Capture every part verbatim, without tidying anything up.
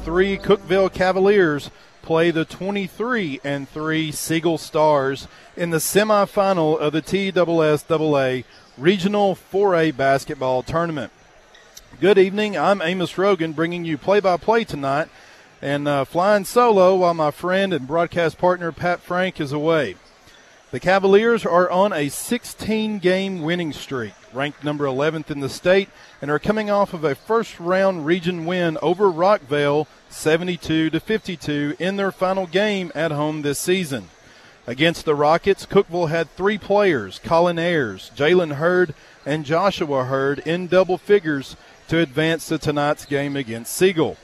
three Cookeville Cavaliers play the twenty-three and three Siegel Stars in the semifinal of the T S S A A Regional four A Basketball Tournament. Good evening. I'm Amos Rogan bringing you play-by-play tonight and uh, flying solo while my friend and broadcast partner Pat Frank is away. The Cavaliers are on a sixteen-game winning streak, ranked number eleventh in the state, and are coming off of a first-round region win over Rockville, seventy-two to fifty-two, in their final game at home this season. Against the Rockets, Cookeville had three players, Collin Ayers, Jalen Hurd, and Joshua Hurd, in double figures to advance to tonight's game against Siegel.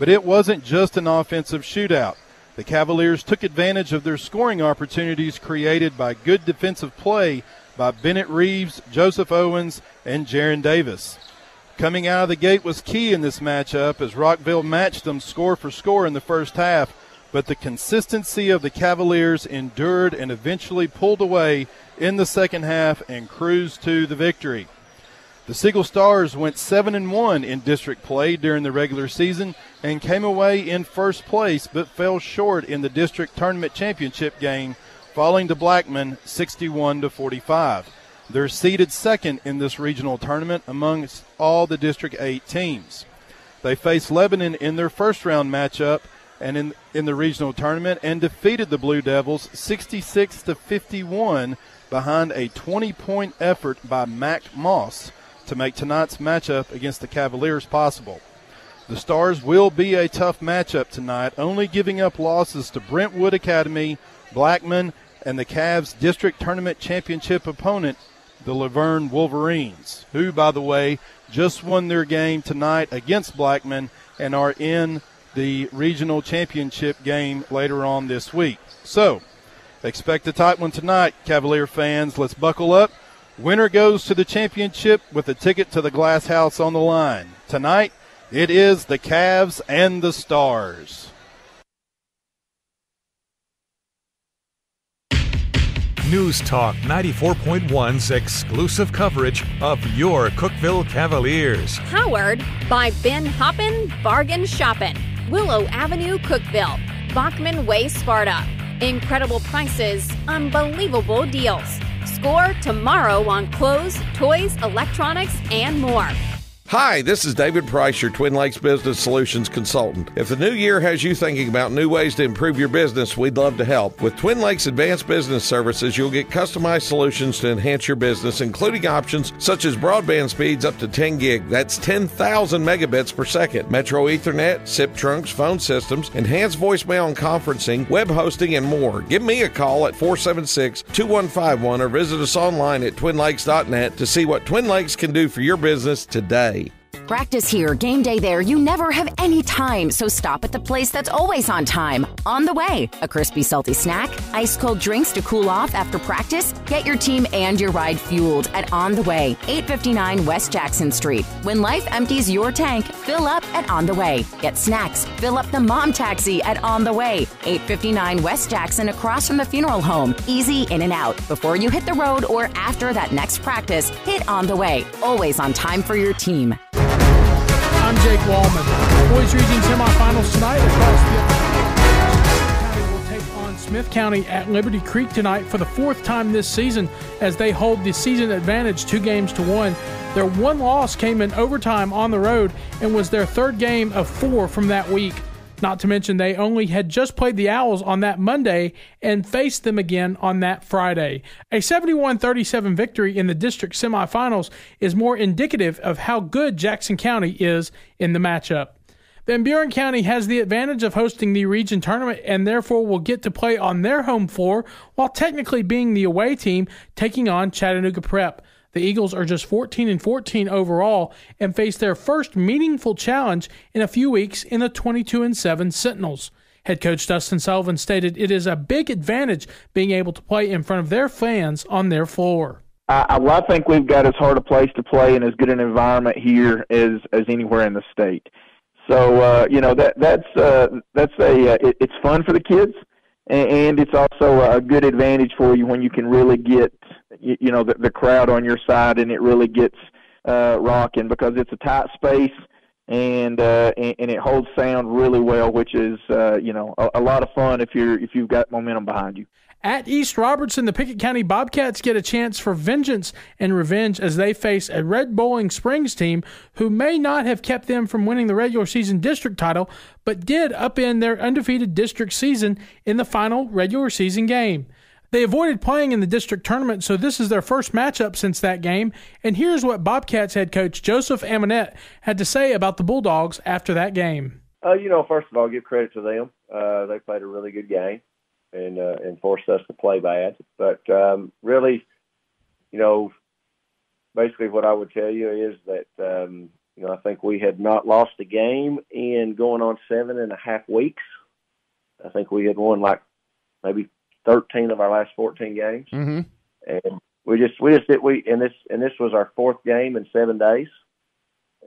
But it wasn't just an offensive shootout. The Cavaliers took advantage of their scoring opportunities created by good defensive play by Bennett Reeves, Joseph Owens, and Jaron Davis. Coming out of the gate was key in this matchup as Rockville matched them score for score in the first half, but the consistency of the Cavaliers endured and eventually pulled away in the second half and cruised to the victory. The Siegel Stars went seven and one in district play during the regular season and came away in first place but fell short in the district tournament championship game, falling to Blackman sixty-one to forty-five. They're seeded second in this regional tournament amongst all the District eight teams. They faced Lebanon in their first round matchup and in, in the regional tournament and defeated the Blue Devils sixty-six to fifty-one behind a twenty-point effort by Mac Moss to make tonight's matchup against the Cavaliers possible. The Stars will be a tough matchup tonight, only giving up losses to Brentwood Academy, Blackman, and the Cavs' district tournament championship opponent, the Laverne Wolverines, who, by the way, just won their game tonight against Blackman and are in the regional championship game later on this week. So, expect a tight one tonight, Cavalier fans. Let's buckle up. Winner goes to the championship with a ticket to the Glass House on the line. Tonight, it is the Cavs and the Stars. News Talk ninety-four point one's exclusive coverage of your Cookeville Cavaliers. Powered by Ben Hoppen Bargain Shopping, Willow Avenue, Cookeville, Bachman Way, Sparta. Incredible prices, unbelievable deals. Score tomorrow on clothes, toys, electronics, and more. Hi, this is David Price, your Twin Lakes Business Solutions Consultant. If the new year has you thinking about new ways to improve your business, we'd love to help. With Twin Lakes Advanced Business Services, you'll get customized solutions to enhance your business, including options such as broadband speeds up to ten gig. That's ten thousand megabits per second. Metro Ethernet, SIP trunks, phone systems, enhanced voicemail and conferencing, web hosting, and more. Give me a call at four seven six, two one five one or visit us online at twin lakes dot net to see what Twin Lakes can do for your business today. Practice here, game day there. You never have any time, so stop at the place that's always on time. On the way, a crispy, salty snack, ice-cold drinks to cool off after practice. Get your team and your ride fueled at On the Way, eight fifty-nine West Jackson Street. When life empties your tank, fill up at On the Way. Get snacks. Fill up the mom taxi at On the Way, eight fifty-nine West Jackson, across from the funeral home. Easy in and out. Before you hit the road or after that next practice, hit On the Way. Always on time for your team. I'm Jake Wallman. Boys region semifinals tonight across the county will take on Smith County at Liberty Creek tonight for the fourth time this season as they hold the season advantage two games to one. Their one loss came in overtime on the road and was their third game of four from that week. Not to mention they only had just played the Owls on that Monday and faced them again on that Friday. A seventy-one thirty-seven victory in the district semifinals is more indicative of how good Jackson County is in the matchup. Van Buren County has the advantage of hosting the region tournament and therefore will get to play on their home floor while technically being the away team taking on Chattanooga Prep. The Eagles are just fourteen and fourteen overall and face their first meaningful challenge in a few weeks in the twenty-two and seven Sentinels. Head coach Dustin Sullivan stated it is a big advantage being able to play in front of their fans on their floor. I, I think we've got as hard a place to play and as good an environment here as, as anywhere in the state. So, uh, you know, that that's uh, that's a uh, it, it's fun for the kids, and, and it's also a good advantage for you when you can really get – you know, the, the crowd on your side, and it really gets uh, rocking because it's a tight space. and uh, and, and it holds sound really well, which is uh, you know a, a lot of fun if you're if you've got momentum behind you. At East Robertson, the Pickett County Bobcats get a chance for vengeance and revenge as they face a Red Bowling Springs team who may not have kept them from winning the regular season district title, but did upend their undefeated district season in the final regular season game. They avoided playing in the district tournament, so this is their first matchup since that game, and here's what Bobcats head coach Joseph Amonette had to say about the Bulldogs after that game. Uh, you know, first of all, give credit to them. Uh, they played a really good game and uh, and forced us to play bad. But um, really, you know, basically what I would tell you is that, um, you know, I think we had not lost a game in going on seven and a half weeks. I think we had won like maybe thirteen of our last fourteen games, mm-hmm. and we just we just did we and this and this was our fourth game in seven days,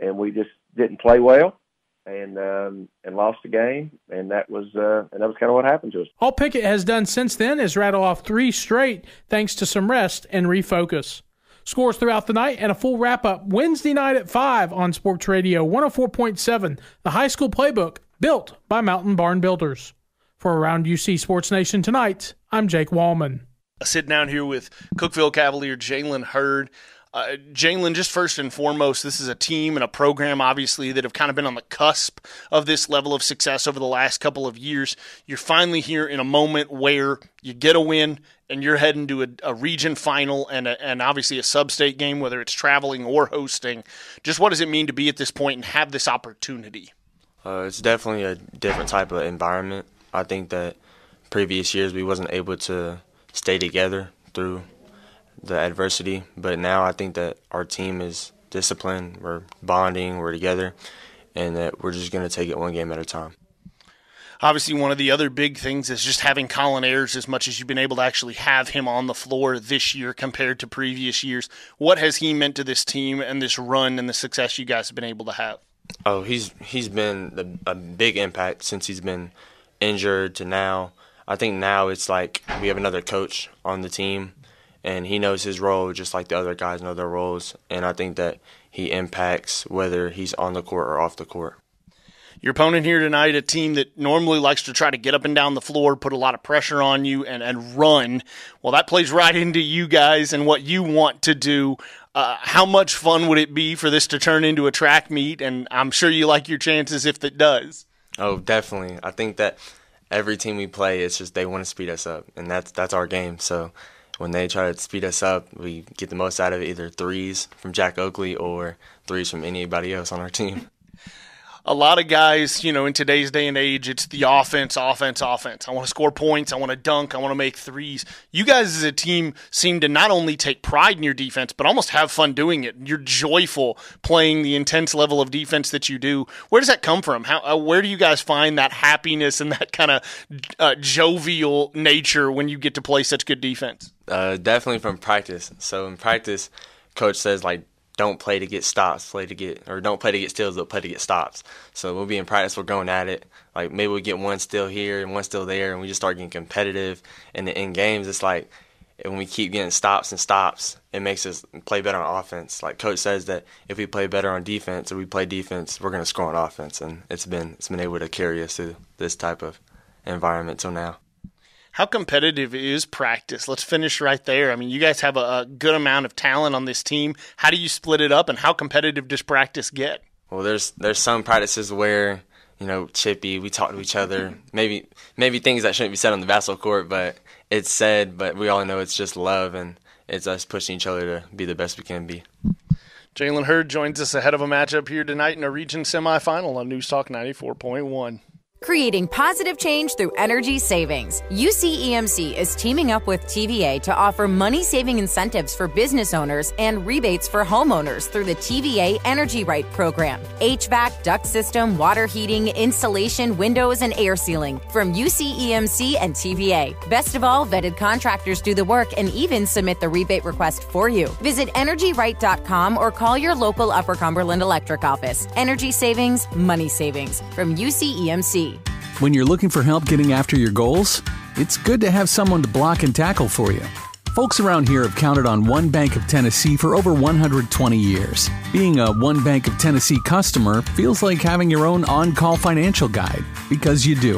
and we just didn't play well, and um, and lost the game, and that was uh, and that was kind of what happened to us. All Pickett has done since then is rattle off three straight, thanks to some rest and refocus. Scores throughout the night and a full wrap-up Wednesday night at five on Sports Radio one oh four point seven, the high school playbook built by Mountain Barn Builders. For Around U C Sports Nation tonight, I'm Jake Wallman. Sitting down here with Cookeville Cavalier Jalen Hurd. Uh, Jalen, just first and foremost, this is a team and a program, obviously, that have kind of been on the cusp of this level of success over the last couple of years. You're finally here in a moment where you get a win and you're heading to a, a region final and a, and obviously a sub-state game, whether it's traveling or hosting. Just what does it mean to be at this point and have this opportunity? Uh, it's definitely a different type of environment. I think that previous years we wasn't able to stay together through the adversity, but now I think that our team is disciplined, we're bonding, we're together, and that we're just going to take it one game at a time. Obviously, one of the other big things is just having Collin Ayers as much as you've been able to actually have him on the floor this year compared to previous years. What has he meant to this team and this run and the success you guys have been able to have? Oh, he's he's been the, a big impact since he's been injured to now. I think now it's like we have another coach on the team, and he knows his role just like the other guys know their roles, and I think that he impacts whether he's on the court or off the court. Your opponent here tonight, a team that normally likes to try to get up and down the floor, put a lot of pressure on you, and, and run. Well, that plays right into you guys and what you want to do. Uh, how much fun would it be for this to turn into a track meet? And I'm sure you like your chances if it does. Oh, definitely. I think that every team we play, it's just they want to speed us up, and that's that's our game. So when they try to speed us up, we get the most out of either threes from Jack Oakley or threes from anybody else on our team. A lot of guys, you know, in today's day and age, it's the offense, offense, offense. I want to score points. I want to dunk. I want to make threes. You guys as a team seem to not only take pride in your defense, but almost have fun doing it. You're joyful playing the intense level of defense that you do. Where does that come from? How, uh, where do you guys find that happiness and that kind of uh, jovial nature when you get to play such good defense? Uh, definitely from practice. So in practice, coach says, like, don't play to get stops, play to get, or don't play to get steals, but play to get stops. So we'll be in practice, we're going at it. Like maybe we get one steal here and one steal there, and we just start getting competitive. And in games, it's like when we keep getting stops and stops, it makes us play better on offense. Like coach says that if we play better on defense or we play defense, we're going to score on offense. And it's been it's been able to carry us through this type of environment till now. How competitive is practice? Let's finish right there. I mean, you guys have a, a good amount of talent on this team. How do you split it up, and how competitive does practice get? Well, there's there's some practices where, you know, chippy, we talk to each other. Maybe maybe things that shouldn't be said on the basketball court, but it's said, but we all know it's just love, and it's us pushing each other to be the best we can be. Jalen Hurd joins us ahead of a matchup here tonight in a region semifinal on News Talk ninety-four point one. Creating positive change through energy savings. U C E M C is teaming up with T V A to offer money-saving incentives for business owners and rebates for homeowners through the T V A Energy Right program. H V A C, duct system, water heating, insulation, windows, and air sealing from U C E M C and T V A. Best of all, vetted contractors do the work and even submit the rebate request for you. Visit energy right dot com or call your local Upper Cumberland Electric office. Energy savings, money savings from U C E M C. When you're looking for help getting after your goals, it's good to have someone to block and tackle for you. Folks around here have counted on One Bank of Tennessee for over one hundred twenty years. Being a One Bank of Tennessee customer feels like having your own on-call financial guide, because you do.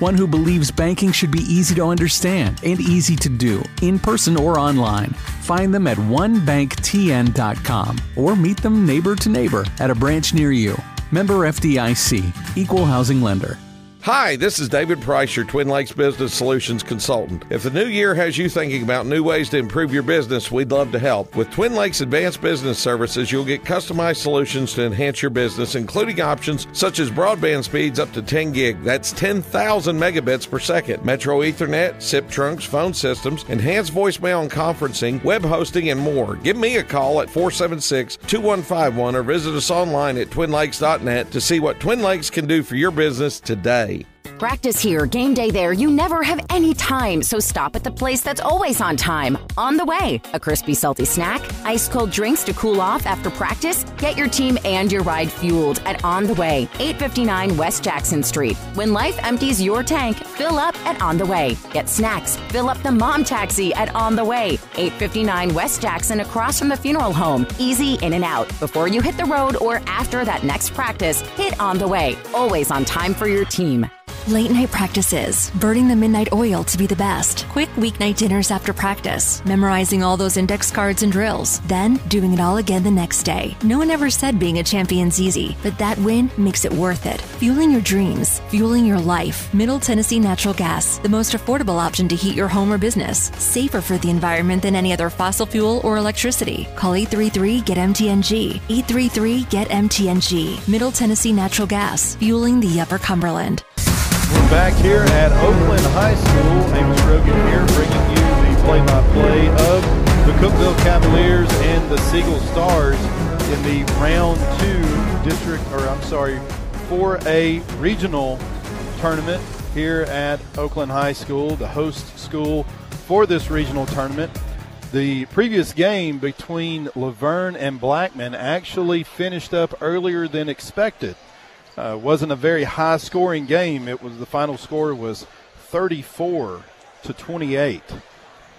One who believes banking should be easy to understand and easy to do, in person or online. Find them at one bank t n dot com or meet them neighbor to neighbor at a branch near you. Member F D I C, Equal Housing Lender. Hi, this is David Price, your Twin Lakes Business Solutions Consultant. If the new year has you thinking about new ways to improve your business, we'd love to help. With Twin Lakes Advanced Business Services, you'll get customized solutions to enhance your business, including options such as broadband speeds up to ten gig. That's ten thousand megabits per second. Metro Ethernet, SIP trunks, phone systems, enhanced voicemail and conferencing, web hosting, and more. Give me a call at four seven six, two one five one or visit us online at twin lakes dot net to see what Twin Lakes can do for your business today. Practice here, game day there. You never have any time, so stop at the place that's always on time. On the way, a crispy, salty snack, ice cold drinks to cool off after practice. Get your team and your ride fueled at On the Way, eight fifty-nine West Jackson Street. When life empties your tank, fill up at On the Way. Get snacks. Fill up the mom taxi at On the Way, eight fifty-nine West Jackson, across from the funeral home. Easy in and out. Before you hit the road or after that next practice, hit On the Way. Always on time for your team. Late night practices, burning the midnight oil to be the best, quick weeknight dinners after practice, memorizing all those index cards and drills, then doing it all again the next day. No one ever said being a champion's easy, but that win makes it worth it. Fueling your dreams, fueling your life. Middle Tennessee Natural Gas, the most affordable option to heat your home or business. Safer for the environment than any other fossil fuel or electricity. Call eight three three, get M T N G. eight three three, get M T N G. Middle Tennessee Natural Gas, fueling the Upper Cumberland. We're back here at Oakland High School. Amos Rogan here, bringing you the play-by-play of the Cookeville Cavaliers and the Siegel Stars in the round two district, or I'm sorry, four A regional tournament here at Oakland High School, the host school for this regional tournament. The previous game between Laverne and Blackman actually finished up earlier than expected. Uh, wasn't a very high-scoring game. It was the final score was thirty-four to twenty-eight.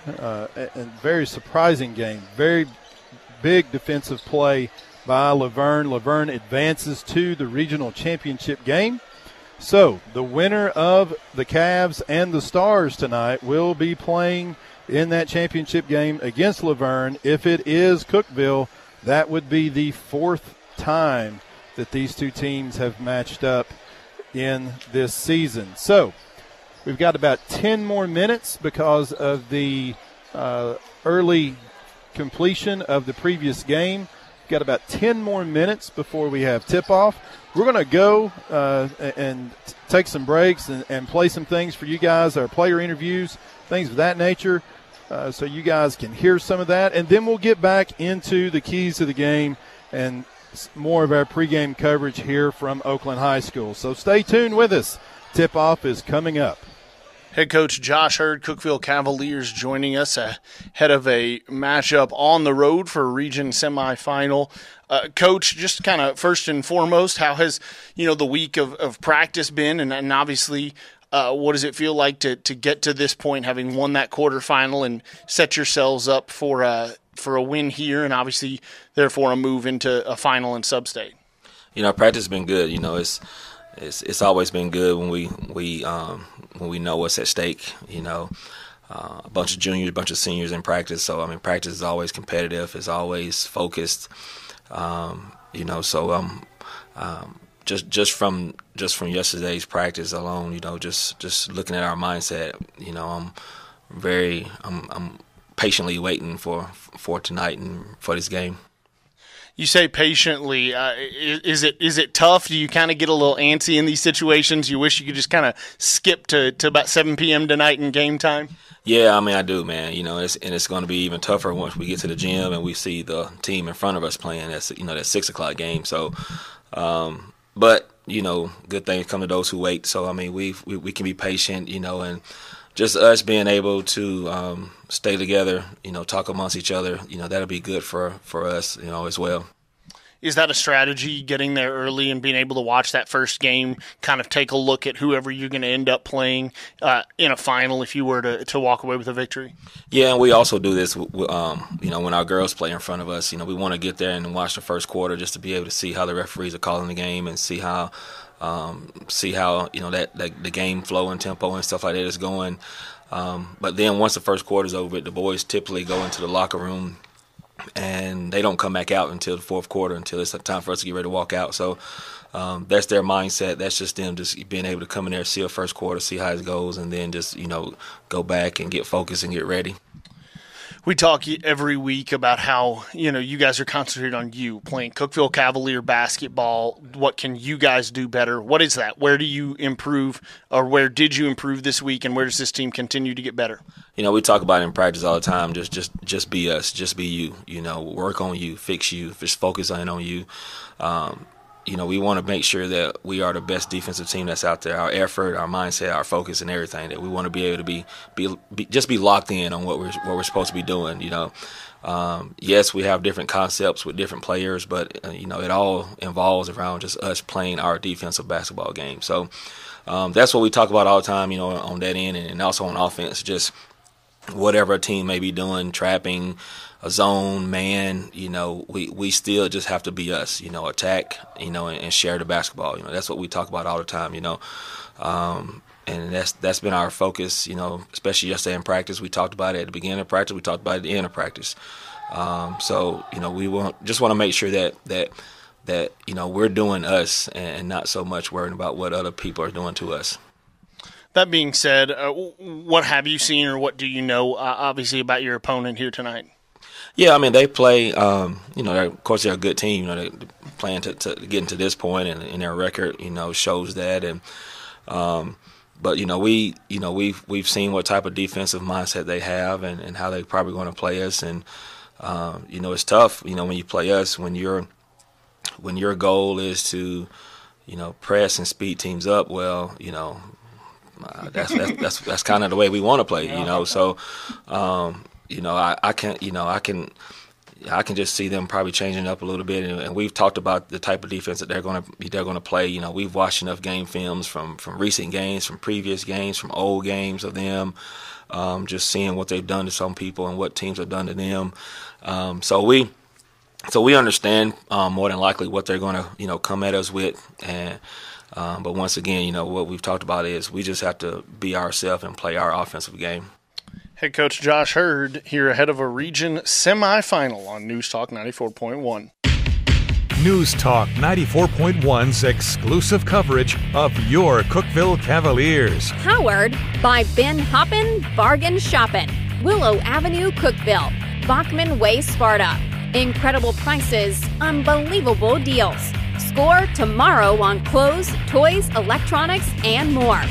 Uh, a, a very surprising game. Very big defensive play by Laverne. Laverne advances to the regional championship game. So the winner of the Cavs and the Stars tonight will be playing in that championship game against Laverne. If it is Cookeville, that would be the fourth time that these two teams have matched up in this season. So we've got about ten more minutes because of the uh, early completion of the previous game. We've got about ten more minutes before we have tip-off. We're going to go uh, and take some breaks and, and play some things for you guys, our player interviews, things of that nature, uh, so you guys can hear some of that. And then we'll get back into the keys of the game and more of our pregame coverage here from Oakland High School. So stay tuned with us. Tip-off is coming up. Head coach Josh Hurd, Cookeville Cavaliers, joining us ahead of a matchup on the road for a region semifinal. Uh, coach, just kind of first and foremost, how has, you know, the week of, of practice been? And, and obviously, uh, what does it feel like to, to get to this point, having won that quarterfinal and set yourselves up for uh, for a win here and obviously therefore a move into a final in sub-state? You know, practice has been good. You know, it's it's it's always been good when we we um, when we know what's at stake. You know, uh, a bunch of juniors, a bunch of seniors in practice. So I mean, practice is always competitive. It's always focused. Um, you know, so um, um, just just from just from yesterday's practice alone, you know, just just looking at our mindset, you know, I'm very I'm. I'm patiently waiting for for tonight and for this game. You say patiently. Uh, is, is it is it tough? Do you kind of get a little antsy in these situations? You wish you could just kind of skip to, to about seven p.m. tonight in game time? Yeah, I mean, I do, man. You know, it's, and it's going to be even tougher once we get to the gym and we see the team in front of us playing that's, you know, that six o'clock game. So, um, but, you know, good things come to those who wait. So, I mean, we we, we can be patient, you know, and just us being able to um, stay together, you know, talk amongst each other, you know, that'll be good for, for us, you know, as well. Is that a strategy, getting there early and being able to watch that first game, kind of take a look at whoever you're going to end up playing uh, in a final if you were to, to walk away with a victory? Yeah, and we also do this, um, you know, when our girls play in front of us. You know, we want to get there and watch the first quarter just to be able to see how the referees are calling the game and see how um, see how you know that, that the game flow and tempo and stuff like that is going. Um, but then once the first quarter's over, the boys typically go into the locker room. And they don't come back out until the fourth quarter, until it's time for us to get ready to walk out. So um, that's their mindset. That's just them just being able to come in there, see a first quarter, see how it goes, and then just, you know, go back and get focused and get ready. We talk every week about how, you know, you guys are concentrated on you playing Cookeville Cavalier basketball. What can you guys do better? What is that? Where do you improve, or where did you improve this week, and where does this team continue to get better? You know, we talk about it in practice all the time. Just, just, just be us. Just be you. You know, work on you, fix you, just focus on on you. Um, you know, we want to make sure that we are the best defensive team that's out there. Our effort, our mindset, our focus, and everything that we want to be able to be, be, be just be locked in on what we're what we're supposed to be doing. You know, um, yes, we have different concepts with different players, but uh, you know, it all involves around just us playing our defensive basketball game. So um, that's what we talk about all the time. You know, on that end, and also on offense, just. Whatever a team may be doing, trapping, a zone, man, you know, we, we still just have to be us, you know, attack, you know, and, and share the basketball. You know, that's what we talk about all the time, you know. Um, and that's that's been our focus, you know, especially yesterday in practice. We talked about it at the beginning of practice. We talked about it at the end of practice. Um, so, you know, we want, just want to make sure that, that, that, you know, we're doing us and not so much worrying about what other people are doing to us. That being said, uh, what have you seen or what do you know, uh, obviously, about your opponent here tonight? Yeah, I mean, they play, um, you know, of course they're a good team. You know, they're playing to, to getting to this point, and, and their record, you know, shows that. And um, But, you know, we, you know, we've, we've seen what type of defensive mindset they have and, and how they're probably going to play us. And, um, you know, it's tough, you know, when you play us, when, you're, when your goal is to, you know, press and speed teams up, well, you know, Uh, that's that's that's, that's kind of the way we want to play, you know. So, um, you know, I, I can, you know, I can, I can just see them probably changing up a little bit. And, and we've talked about the type of defense that they're going to they're going to play. You know, we've watched enough game films from from recent games, from previous games, from old games of them, um, just seeing what they've done to some people and what teams have done to them. Um, so we. So we understand um, more than likely what they're going to, you know, come at us with. And um, but once again, you know, what we've talked about is we just have to be ourselves and play our offensive game. Head coach Josh Hurd here ahead of a region semifinal on News Talk ninety-four point one. News Talk ninety-four point one's exclusive coverage of your Cookeville Cavaliers. Powered by Ben Hoppen Bargain Shopping, Willow Avenue, Cookeville, Bachman Way, Sparta. Incredible prices, unbelievable deals. Score tomorrow on clothes, toys, electronics, and more.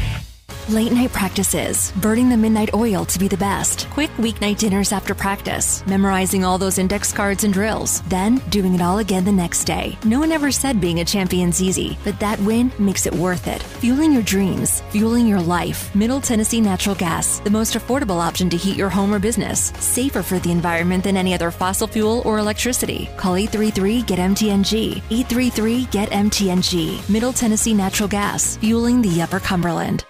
Late night practices, burning the midnight oil to be the best. Quick weeknight dinners after practice, memorizing all those index cards and drills, then doing it all again the next day. No one ever said being a champion's easy, but that win makes it worth it. Fueling your dreams, fueling your life. Middle Tennessee Natural Gas, the most affordable option to heat your home or business. Safer for the environment than any other fossil fuel or electricity. Call eight three three, get M T N G. eight three three, get M T N G. Middle Tennessee Natural Gas, fueling the Upper Cumberland.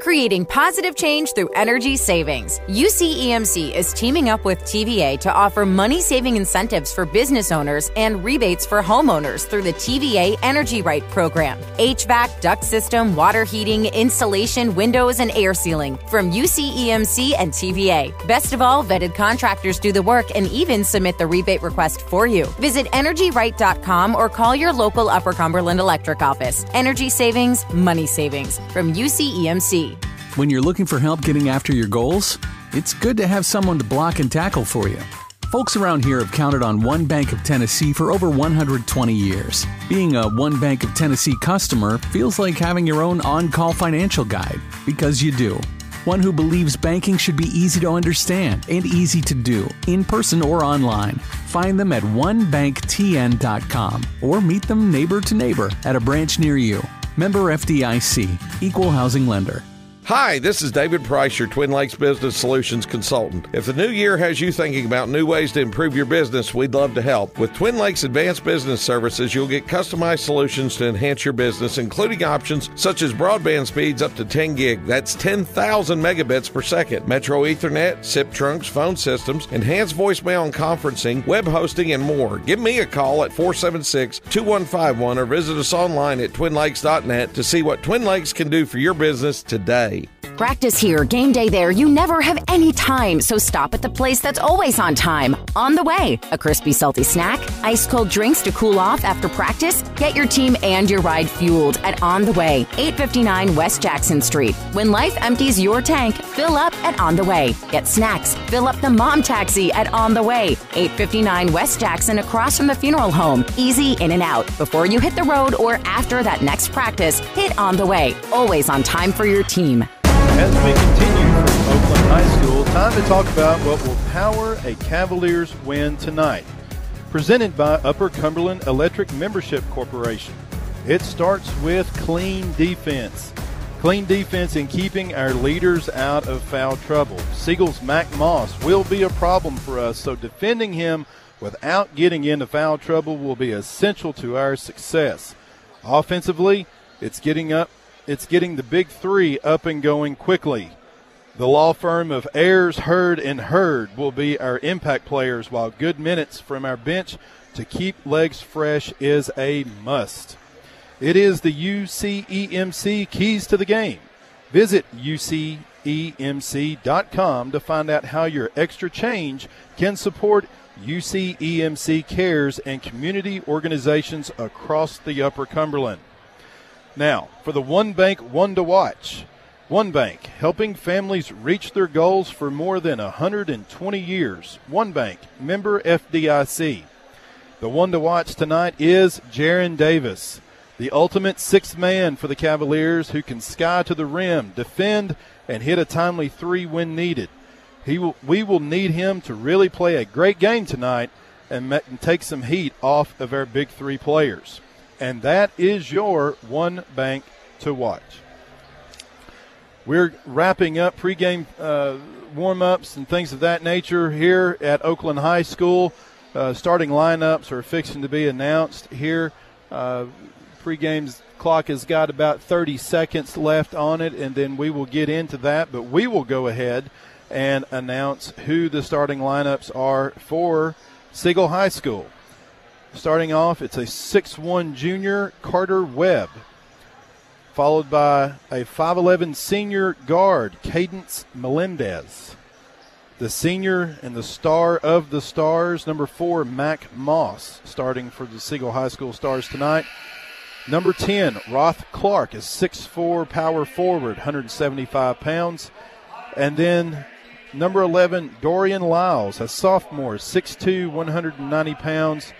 Creating positive change through energy savings. U C E M C is teaming up with T V A to offer money-saving incentives for business owners and rebates for homeowners through the T V A Energy Right program. H V A C, duct system, water heating, installation, windows, and air sealing from U C E M C and T V A. Best of all, vetted contractors do the work and even submit the rebate request for you. Visit energy right dot com or call your local Upper Cumberland Electric office. Energy savings, money savings from U C E M C. When you're looking for help getting after your goals, it's good to have someone to block and tackle for you. Folks around here have counted on One Bank of Tennessee for over one hundred twenty years. Being a One Bank of Tennessee customer feels like having your own on-call financial guide, because you do. One who believes banking should be easy to understand and easy to do, in person or online. Find them at one bank t n dot com or meet them neighbor to neighbor at a branch near you. Member F D I C, Equal Housing Lender. Hi, this is David Price, your Twin Lakes Business Solutions Consultant. If the new year has you thinking about new ways to improve your business, we'd love to help. With Twin Lakes Advanced Business Services, you'll get customized solutions to enhance your business, including options such as broadband speeds up to ten gig. That's ten thousand megabits per second. Metro Ethernet, SIP trunks, phone systems, enhanced voicemail and conferencing, web hosting, and more. Give me a call at four seven six, two one five one or visit us online at twin lakes dot net to see what Twin Lakes can do for your business today. Practice here, game day there. You never have any time, so stop at the place that's always on time. On the way, a crispy, salty snack, ice cold drinks to cool off after practice. Get your team and your ride fueled at On the Way, eight fifty-nine West Jackson Street. When life empties your tank, fill up at On the Way. Get snacks, fill up the mom taxi at On the Way, eight fifty-nine West Jackson, across from the funeral home. Easy in and out. Before you hit the road or after that next practice, hit On the Way. Always on time for your team. As we continue from Oakland High School, time to talk about what will power a Cavaliers win tonight. Presented by Upper Cumberland Electric Membership Corporation. It starts with clean defense. Clean defense in keeping our leaders out of foul trouble. Siegel's Mac Moss will be a problem for us, so defending him without getting into foul trouble will be essential to our success. Offensively, it's getting up It's getting the big three up and going quickly. The law firm of Ayers, Hurd, and Hurd will be our impact players, while good minutes from our bench to keep legs fresh is a must. It is the U C E M C Keys to the Game. Visit U C E M C dot com to find out how your extra change can support U C E M C cares and community organizations across the Upper Cumberland. Now, for the One Bank One to Watch. One Bank, helping families reach their goals for more than one hundred twenty years. One Bank, member F D I C. The One to Watch tonight is Jaron Davis, the ultimate sixth man for the Cavaliers, who can sky to the rim, defend, and hit a timely three when needed. He will, we will need him to really play a great game tonight and take some heat off of our big three players. And that is your One Bank to Watch. We're wrapping up pregame uh, warm-ups and things of that nature here at Oakland High School. Uh, starting lineups are fixing to be announced here. Uh, pregame's clock has got about thirty seconds left on it, and then we will get into that. But we will go ahead and announce who the starting lineups are for Siegel High School. Starting off, it's a six one junior, Carter Webb, followed by a five eleven senior guard, Cadence Melendez. The senior and the star of the Stars, number four, Mac Moss, starting for the Siegel High School Stars tonight. Number ten, Roth Clark, is six four power forward, one hundred seventy-five pounds. And then number eleven, Dorian Lyles, a sophomore, six two, one hundred ninety pounds.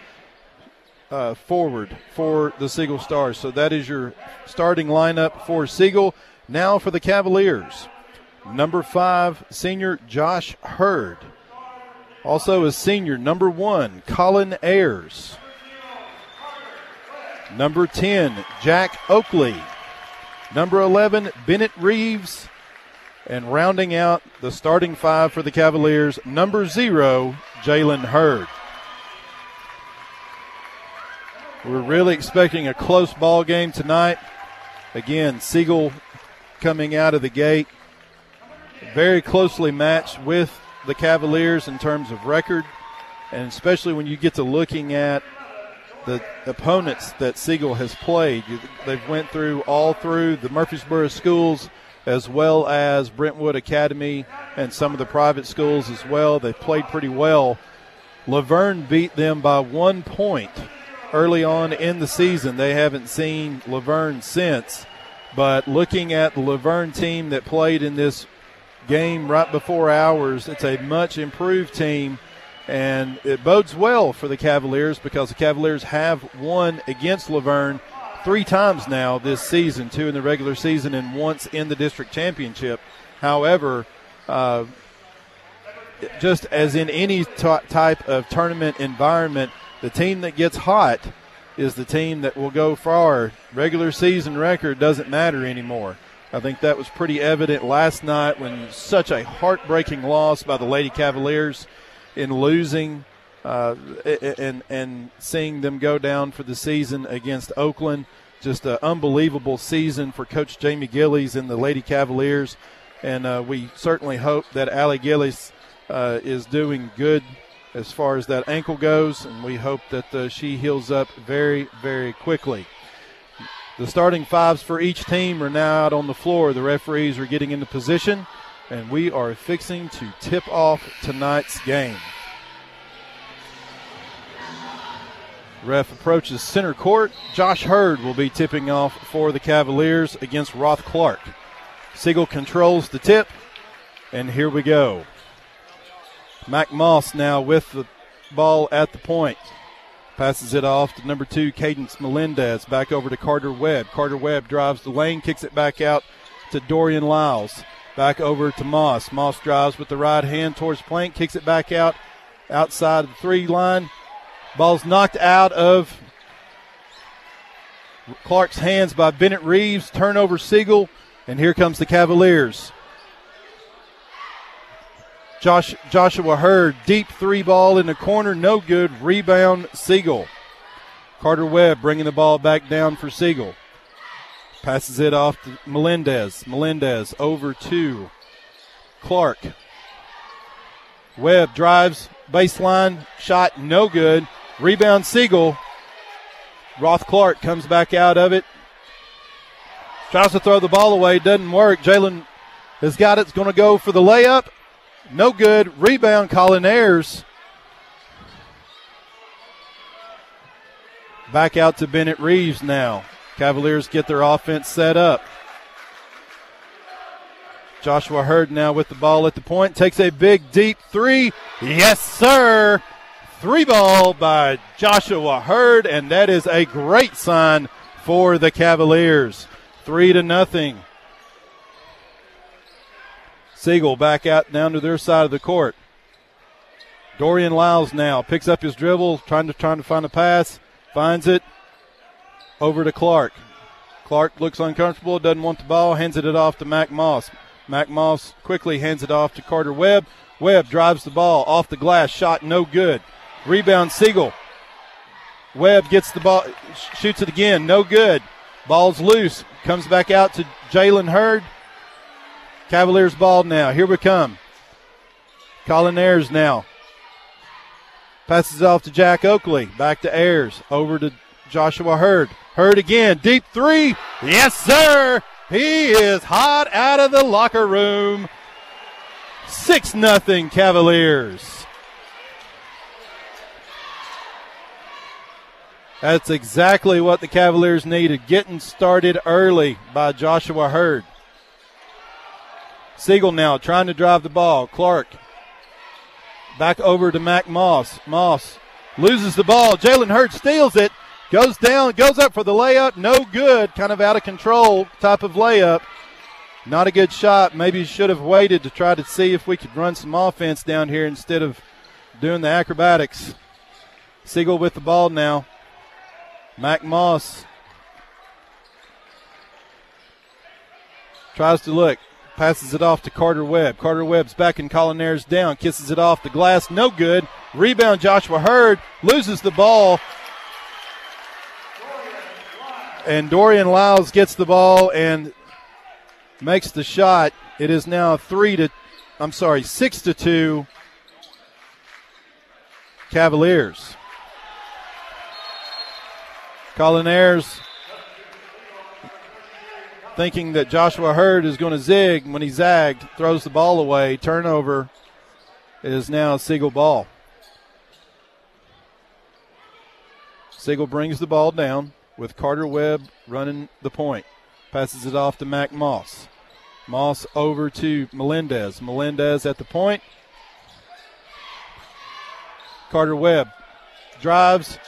Uh, forward for the Siegel Stars. So that is your starting lineup for Siegel. Now for the Cavaliers. Number five, senior Josh Hurd. Also a senior, number one, Collin Ayers. Number ten, Jack Oakley. Number eleven, Bennett Reeves. And rounding out the starting five for the Cavaliers, number zero, Jalen Hurd. We're really expecting a close ball game tonight. Again, Siegel coming out of the gate very closely matched with the Cavaliers in terms of record, and especially when you get to looking at the opponents that Siegel has played. They've went through all through the Murfreesboro schools as well as Brentwood Academy and some of the private schools as well. They've played pretty well. Laverne beat them by one point early on in the season. They haven't seen Laverne since, but looking at the Laverne team that played in this game right before ours, it's a much improved team And it bodes well for the Cavaliers because the Cavaliers have won against Laverne three times now this season, two in the regular season and once in the district championship. However, uh, just as in any t- type of tournament environment, the team that gets hot is the team that will go far. Regular season record doesn't matter anymore. I think that was pretty evident last night when such a heartbreaking loss by the Lady Cavaliers in losing uh, and and seeing them go down for the season against Oakland. Just an unbelievable season for Coach Jamie Gillies and the Lady Cavaliers. And uh, we certainly hope that Allie Gillies uh, is doing good as far as that ankle goes, and we hope that uh, she heals up very, very quickly. The starting fives for each team are now out on the floor. The referees are getting into position, and we are fixing to tip off tonight's game. Ref approaches center court. Josh Hurd will be tipping off for the Cavaliers against Roth Clark. Siegel controls the tip, and here we go. Mac Moss now with the ball at the point. Passes it off to number two, Cadence Melendez. Back over to Carter Webb. Carter Webb drives the lane, kicks it back out to Dorian Lyles. Back over to Moss. Moss drives with the right hand towards Plank, kicks it back out outside of the three line. Ball's knocked out of Clark's hands by Bennett Reeves. Turnover Siegel, and here comes the Cavaliers. Josh, Joshua Hurd, deep three ball in the corner, no good. Rebound, Siegel. Carter Webb bringing the ball back down for Siegel. Passes it off to Melendez. Melendez over to Clark. Webb drives, baseline, shot, no good. Rebound, Siegel. Roth Clark comes back out of it. Tries to throw the ball away, doesn't work. Jalen has got it, it's going to go for the layup. No good. Rebound, Collin Ayers. Back out to Bennett Reeves now. Cavaliers get their offense set up. Joshua Hurd now with the ball at the point. Takes a big, deep three. Yes, sir. Three ball by Joshua Hurd, and that is a great sign for the Cavaliers. Three to nothing. Siegel back out down to their side of the court. Dorian Lyles now picks up his dribble, trying to trying to find a pass, finds it over to Clark. Clark looks uncomfortable, doesn't want the ball, hands it off to Mac Moss. Mac Moss quickly hands it off to Carter Webb. Webb drives the ball off the glass, shot no good. Rebound Siegel. Webb gets the ball, shoots it again, no good. Ball's loose, comes back out to Jalen Hurd. Cavaliers ball now. Here we come. Collin Ayers now. Passes off to Jack Oakley. Back to Ayers. Over to Joshua Hurd. Hurd again. Deep three. Yes, sir. He is hot out of the locker room. six nothing Cavaliers. That's exactly what the Cavaliers needed. Getting started early by Joshua Hurd. Siegel now trying to drive the ball. Clark back over to Mac Moss. Moss loses the ball. Jalen Hurd steals it, goes down, goes up for the layup. No good, kind of out of control type of layup. Not a good shot. Maybe should have waited to try to see if we could run some offense down here instead of doing the acrobatics. Siegel with the ball now. Mac Moss tries to look. Passes it off to Carter Webb. Carter Webb's back and Collin Ayers down. Kisses it off the glass. No good. Rebound Joshua Hurd. Loses the ball. And Dorian Lyles gets the ball and makes the shot. It is now three to, I'm sorry, six to two Cavaliers. Collin Ayers thinking that Joshua Hurd is going to zig. When he zagged, throws the ball away. Turnover is now Siegel ball. Siegel brings the ball down with Carter Webb running the point. Passes it off to Mac Moss. Moss over to Melendez. Melendez at the point. Carter Webb drives,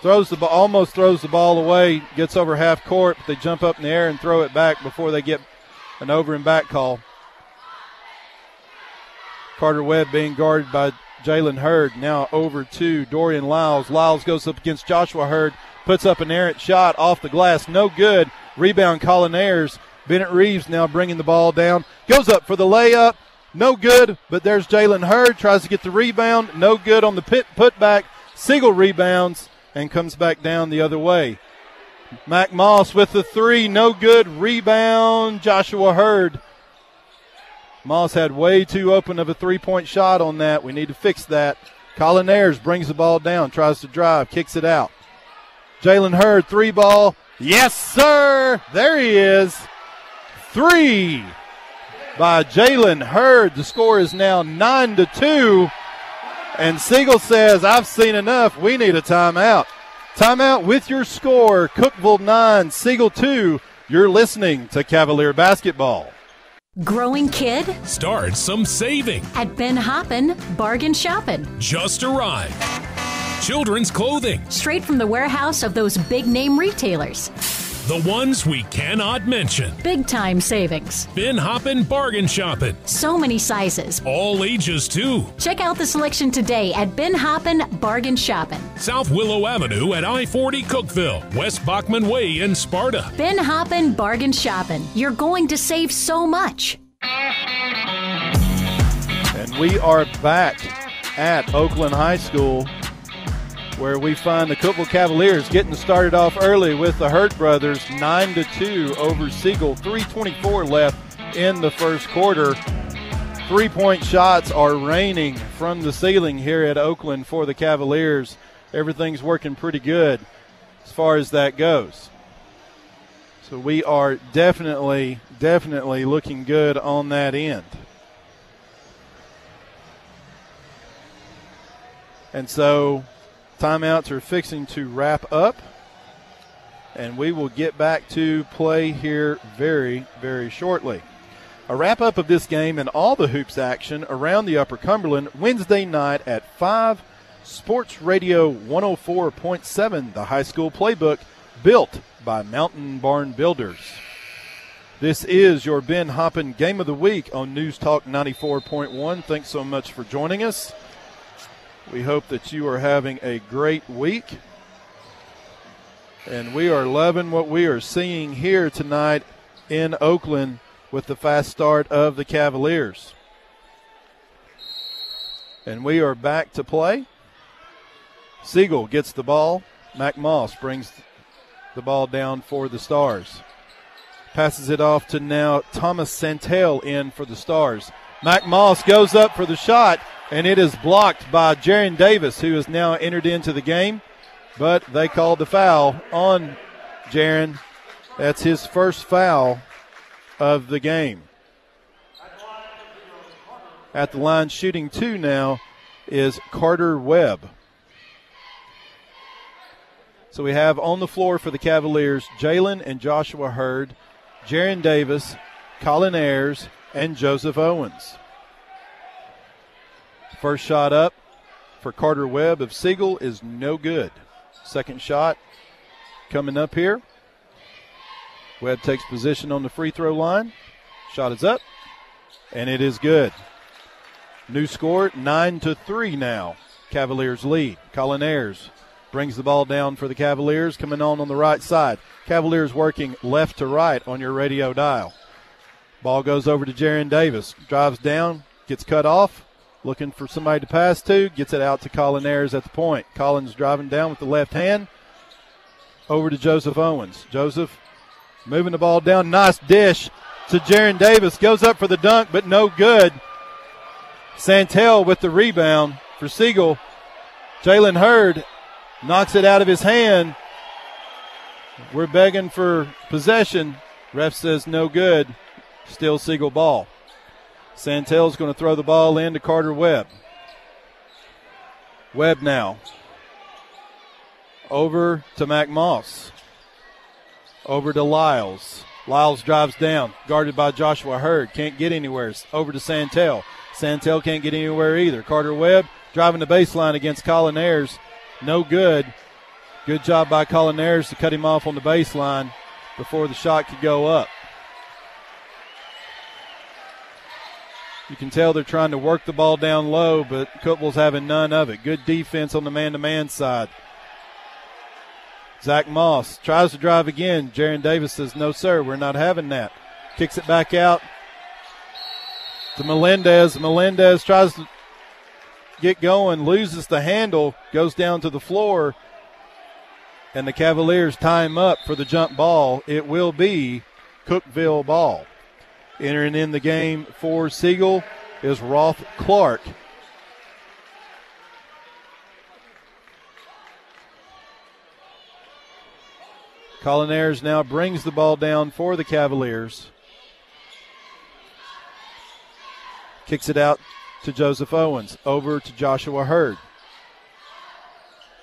throws the ball, almost throws the ball away, gets over half court, but they jump up in the air and throw it back before they get an over and back call. Carter Webb being guarded by Jalen Hurd, now over to Dorian Lyles. Lyles goes up against Joshua Hurd, puts up an errant shot off the glass, no good. Rebound, Collin Ayers. Bennett Reeves now bringing the ball down, goes up for the layup, no good, but there's Jalen Hurd, tries to get the rebound, no good on the pit, put back. Siegel rebounds and comes back down the other way. Mac Moss with the three, no good, rebound, Joshua Hurd. Moss had way too open of a three-point shot on that. We need to fix that. Collin Ayers brings the ball down, tries to drive, kicks it out. Jalen Hurd, three ball. Yes, sir. There he is. Three by Jalen Hurd. The score is now nine to two. And Siegel says, I've seen enough. We need a timeout. Timeout with your score. Cookeville nine, Siegel two. You're listening to Cavalier Basketball. Growing kid? Start some saving at Ben Hoppen Bargain Shopping. Just arrived. Children's clothing. Straight from the warehouse of those big-name retailers. The ones we cannot mention. Big-time savings. Ben Hoppen Bargain Shopping. So many sizes. All ages, too. Check out the selection today at Ben Hoppen Bargain Shopping. South Willow Avenue at I forty Cookeville. West Bachman Way in Sparta. Ben Hoppen Bargain Shopping. You're going to save so much. And we are back at Oakland High School, where we find the Cookeville Cavaliers getting started off early with the Hurd brothers, nine to two over Siegel. three twenty-four left in the first quarter. Three-point shots are raining from the ceiling here at Oakland for the Cavaliers. Everything's working pretty good as far as that goes. So we are definitely, definitely looking good on that end. And so timeouts are fixing to wrap up, and we will get back to play here very, very shortly. A wrap-up of this game and all the hoops action around the Upper Cumberland Wednesday night at five. Sports Radio one oh four point seven, the high school playbook built by Mountain Barn Builders. This is your Ben Hoppen Game of the Week on News Talk ninety-four point one. Thanks so much for joining us. We hope that you are having a great week. And we are loving what we are seeing here tonight in Oakland with the fast start of the Cavaliers. And we are back to play. Siegel gets the ball. Mac Moss brings the ball down for the Stars. Passes it off to now Thomas Santel in for the Stars. Mac Moss goes up for the shot, and it is blocked by Jaron Davis, who is now entered into the game. But they called the foul on Jaron. That's his first foul of the game. At the line shooting two now is Carter Webb. So we have on the floor for the Cavaliers Jalen and Joshua Hurd, Jaron Davis, Collin Ayers, and Joseph Owens. First shot up for Carter Webb of Siegel is no good. Second shot coming up here. Webb takes position on the free throw line. Shot is up, and it is good. New score, nine to three now. Cavaliers lead. Collin Ayers brings the ball down for the Cavaliers, coming on on the right side. Cavaliers working left to right on your radio dial. Ball goes over to Jaron Davis. Drives down, gets cut off, looking for somebody to pass to, gets it out to Collin Ayers at the point. Collins driving down with the left hand. Over to Joseph Owens. Joseph moving the ball down. Nice dish to Jaron Davis. Goes up for the dunk, but no good. Santel with the rebound for Siegel. Jalen Hurd knocks it out of his hand. We're begging for possession. Ref says no good. Still Siegel ball. Santel's going to throw the ball in to Carter Webb. Webb now. Over to Mac Moss. Over to Lyles. Lyles drives down, guarded by Joshua Hurd. Can't get anywhere. Over to Santel. Santel can't get anywhere either. Carter Webb driving the baseline against Collin Ayers. No good. Good job by Collin Ayers to cut him off on the baseline before the shot could go up. You can tell they're trying to work the ball down low, but Cookeville's having none of it. Good defense on the man-to-man side. Zach Moss tries to drive again. Jaron Davis says, no, sir, we're not having that. Kicks it back out to Melendez. Melendez tries to get going, loses the handle, goes down to the floor, and the Cavaliers tie him up for the jump ball. It will be Cookeville ball. Entering in the game for Siegel is Roth Clark. Collin Ayers now brings the ball down for the Cavaliers. Kicks it out to Joseph Owens. Over to Joshua Hurd.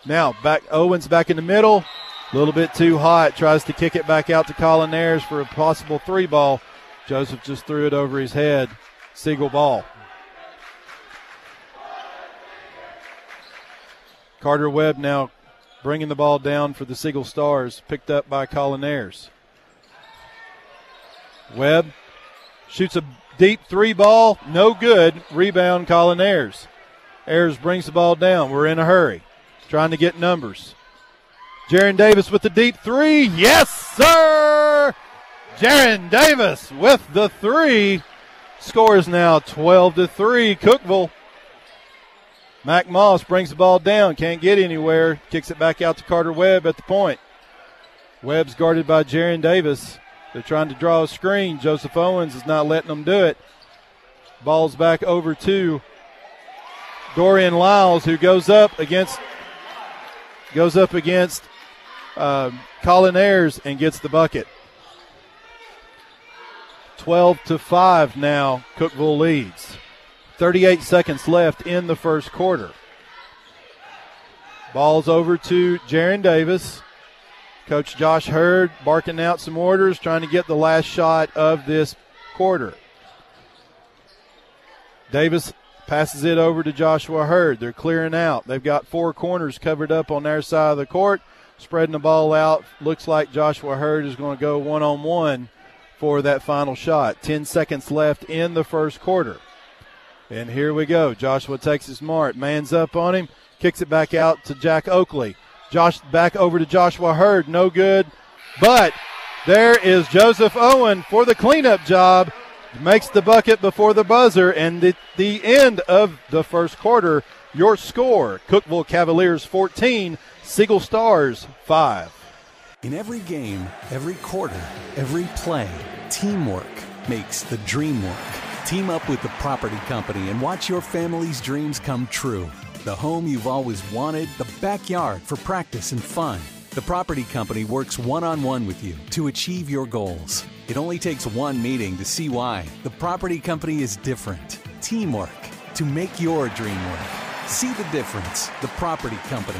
Now back Owens back in the middle. A little bit too hot. Tries to kick it back out to Collin Ayers for a possible three ball. Joseph just threw it over his head. Siegel ball. Carter Webb now bringing the ball down for the Siegel Stars, picked up by Collin Ayers. Webb shoots a deep three ball. No good. Rebound Collin Ayers. Ayers brings the ball down. We're in a hurry. Trying to get numbers. Jaron Davis with the deep three. Yes, sir! Jaron Davis with the three. Scores now twelve to three, Cookeville. Mac Moss brings the ball down. Can't get anywhere. Kicks it back out to Carter Webb at the point. Webb's guarded by Jaron Davis. They're trying to draw a screen. Joseph Owens is not letting them do it. Ball's back over to Dorian Lyles, who goes up against goes up against uh, Collin Ayers and gets the bucket. twelve to five now, Cookeville leads. thirty-eight seconds left in the first quarter. Ball's over to Jaron Davis. Coach Josh Hurd barking out some orders, trying to get the last shot of this quarter. Davis passes it over to Joshua Hurd. They're clearing out. They've got four corners covered up on their side of the court, spreading the ball out. Looks like Joshua Hurd is going to go one-on-one for that final shot. Ten seconds left in the first quarter. And here we go. Joshua takes his mark. Man's up on him. Kicks it back out to Jack Oakley. Josh back over to Joshua Hurd. No good. But there is Joseph Owen for the cleanup job. Makes the bucket before the buzzer. And the, the end of the first quarter, your score, Cookeville Cavaliers fourteen, Siegel Stars five. In every game, every quarter, every play, teamwork makes the dream work. Team up with The Property Company and watch your family's dreams come true. The home you've always wanted, the backyard for practice and fun. The Property Company works one-on-one with you to achieve your goals. It only takes one meeting to see why The Property Company is different. Teamwork to make your dream work. See the difference. The Property Company.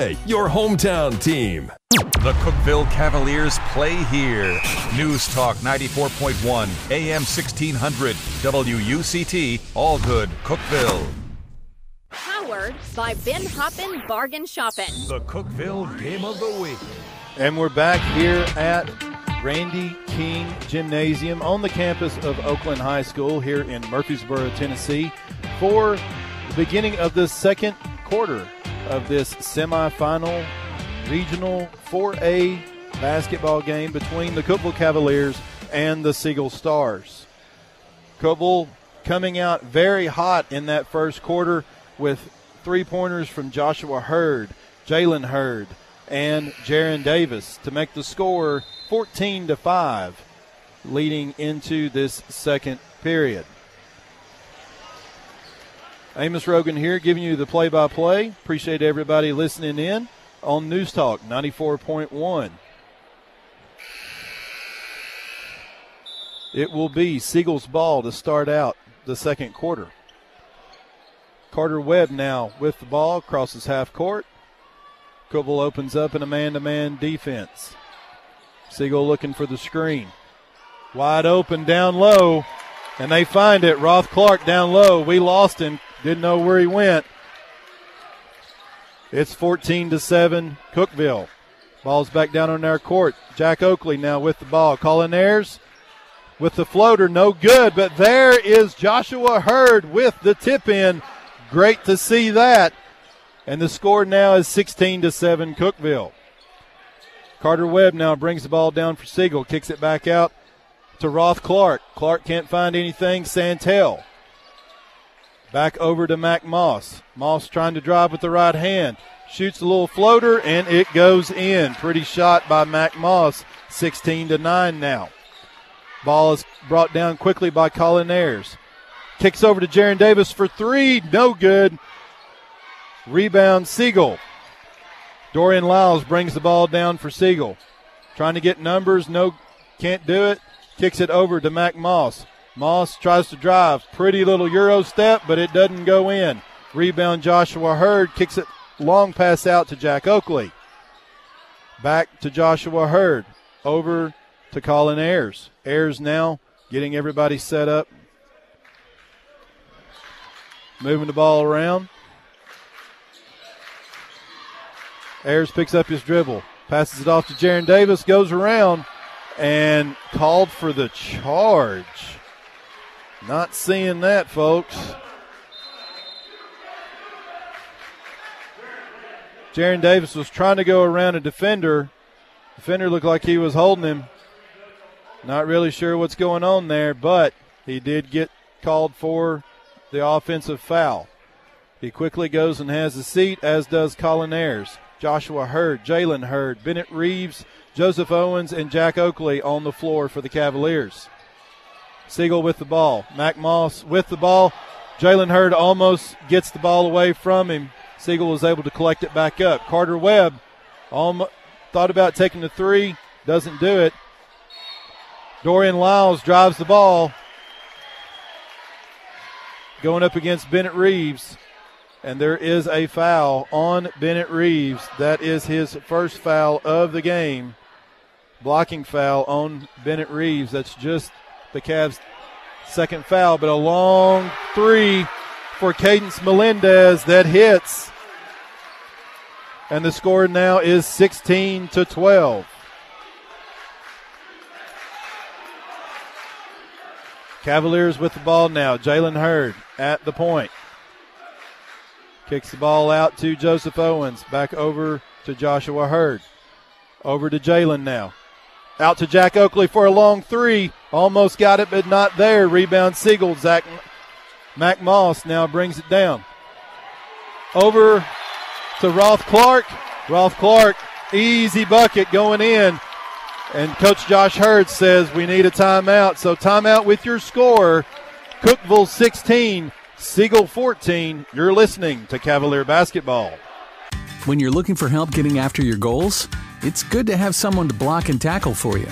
Your hometown team. The Cookeville Cavaliers play here. News Talk ninety-four point one, A M sixteen hundred, W U C T, All Good, Cookeville. Powered by Ben Hoppen Bargain Shopping. The Cookeville Game of the Week. And we're back here at Randy King Gymnasium on the campus of Oakland High School here in Murfreesboro, Tennessee, for the beginning of the second quarter of this semifinal regional four A basketball game between the Cookeville Cavaliers and the Siegel Stars. Cookeville coming out very hot in that first quarter with three-pointers from Joshua Hurd, Jalen Hurd, and Jaron Davis to make the score fourteen to five leading into this second period. Amos Rogan here giving you the play-by-play. Appreciate everybody listening in on News Talk ninety-four point one. It will be Siegel's ball to start out the second quarter. Carter Webb now with the ball, crosses half court. Cookeville opens up in a man-to-man defense. Siegel looking for the screen. Wide open, down low, and they find it. Roth Clark down low. We lost him. Didn't know where he went. It's fourteen to seven, Cookeville. Ball's back down on their court. Jack Oakley now with the ball. Collin Ayers with the floater, no good, but there is Joshua Hurd with the tip-in. Great to see that. And the score now is sixteen to seven, Cookeville. Carter Webb now brings the ball down for Siegel, kicks it back out to Roth Clark. Clark can't find anything. Santel. Back over to Mac Moss. Moss trying to drive with the right hand. Shoots a little floater, and it goes in. Pretty shot by Mac Moss, sixteen to nine now. Ball is brought down quickly by Collin Ayers. Kicks over to Jaron Davis for three. No good. Rebound, Siegel. Dorian Lyles brings the ball down for Siegel. Trying to get numbers. No, can't do it. Kicks it over to Mac Moss. Moss tries to drive. Pretty little Euro step, but it doesn't go in. Rebound, Joshua Hurd. Kicks it long pass out to Jack Oakley. Back to Joshua Hurd. Over to Collin Ayers. Ayers now getting everybody set up. Moving the ball around. Ayers picks up his dribble. Passes it off to Jaron Davis. Goes around and called for the charge. Not seeing that, folks. Jaron Davis was trying to go around a defender. Defender looked like he was holding him. Not really sure what's going on there, but he did get called for the offensive foul. He quickly goes and has a seat, as does Collin Ayers. Joshua Hurd, Jalen Hurd, Bennett Reeves, Joseph Owens, and Jack Oakley on the floor for the Cavaliers. Siegel with the ball. Mac Moss with the ball. Jalen Hurd almost gets the ball away from him. Siegel was able to collect it back up. Carter Webb almost thought about taking the three, doesn't do it. Dorian Lyles drives the ball, going up against Bennett Reeves, and there is a foul on Bennett Reeves. That is his first foul of the game, blocking foul on Bennett Reeves. That's just the Cavs' second foul, but a long three for Cadence Melendez that hits, and the score now is sixteen to twelve. Cavaliers with the ball now. Jalen Hurd at the point. Kicks the ball out to Joseph Owens. Back over to Joshua Hurd. Over to Jalen now. Out to Jack Oakley for a long three. Almost got it, but not there. Rebound Siegel. Zach Mac Moss now brings it down. Over to Roth Clark. Roth Clark, easy bucket going in. And Coach Josh Hurd says we need a timeout. So timeout with your score. Cookeville sixteen, Siegel fourteen. You're listening to Cavalier Basketball. When you're looking for help getting after your goals, it's good to have someone to block and tackle for you.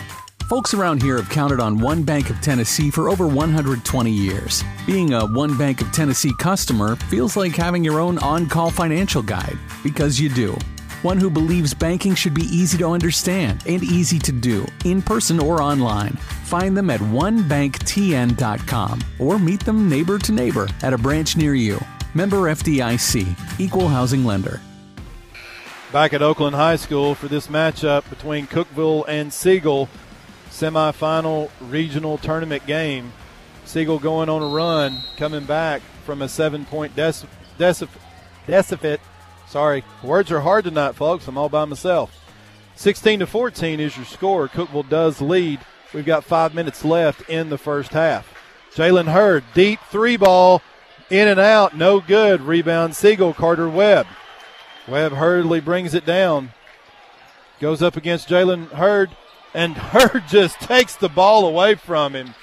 Folks around here have counted on One Bank of Tennessee for over one hundred twenty years. Being a One Bank of Tennessee customer feels like having your own on-call financial guide, because you do. One who believes banking should be easy to understand and easy to do, in person or online. Find them at one bank t n dot com or meet them neighbor to neighbor at a branch near you. Member F D I C, Equal Housing Lender. Back at Oakland High School for this matchup between Cookeville and Siegel, semifinal regional tournament game. Siegel going on a run, coming back from a seven-point deficit. Deci- deci- Sorry, words are hard tonight, folks. I'm all by myself. sixteen to fourteen is your score. Cookeville does lead. We've got five minutes left in the first half. Jalen Hurd, deep three ball, in and out, no good. Rebound Siegel, Carter Webb. Webb hurriedly brings it down. Goes up against Jalen Hurd, and Hurd just takes the ball away from him.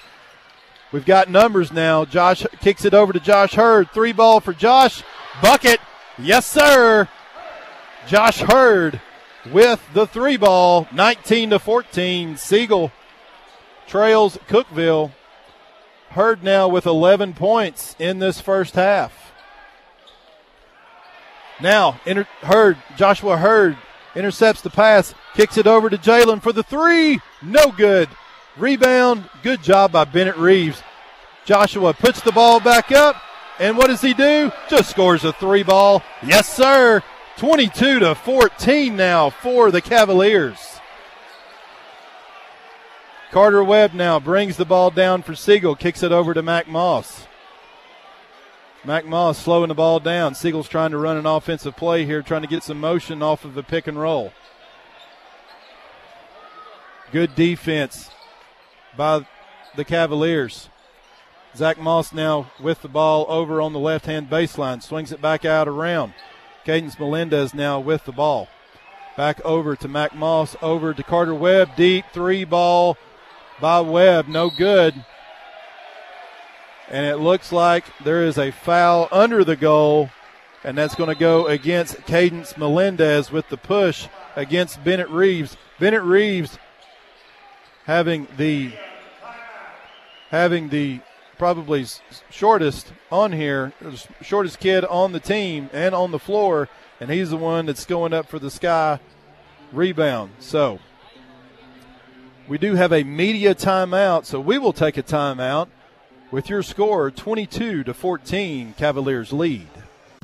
We've got numbers now. Josh kicks it over to Josh Hurd. Three ball for Josh. Bucket. Yes, sir. Josh Hurd with the three ball. nineteen to fourteen. Siegel trails Cookeville. Hurd now with eleven points in this first half. Now, inter- Hurd, Joshua Hurd intercepts the pass, kicks it over to Jalen for the three. No good. Rebound, good job by Bennett Reeves. Joshua puts the ball back up, and what does he do? Just scores a three ball. Yes, sir. twenty-two to fourteen now for the Cavaliers. Carter Webb now brings the ball down for Siegel, kicks it over to Mac Moss. Mac Moss slowing the ball down. Siegel's trying to run an offensive play here, trying to get some motion off of the pick and roll. Good defense by the Cavaliers. Zach Moss now with the ball over on the left-hand baseline, swings it back out around. Cadence Melendez now with the ball. Back over to Mac Moss, over to Carter Webb, deep three ball by Webb, no good. And it looks like there is a foul under the goal, and that's going to go against Cadence Melendez with the push against Bennett Reeves. Bennett Reeves having the having the probably shortest on here, shortest kid on the team and on the floor, and he's the one that's going up for the Sky rebound. So we do have a media timeout, so we will take a timeout. With your score, twenty-two to fourteen, Cavaliers lead.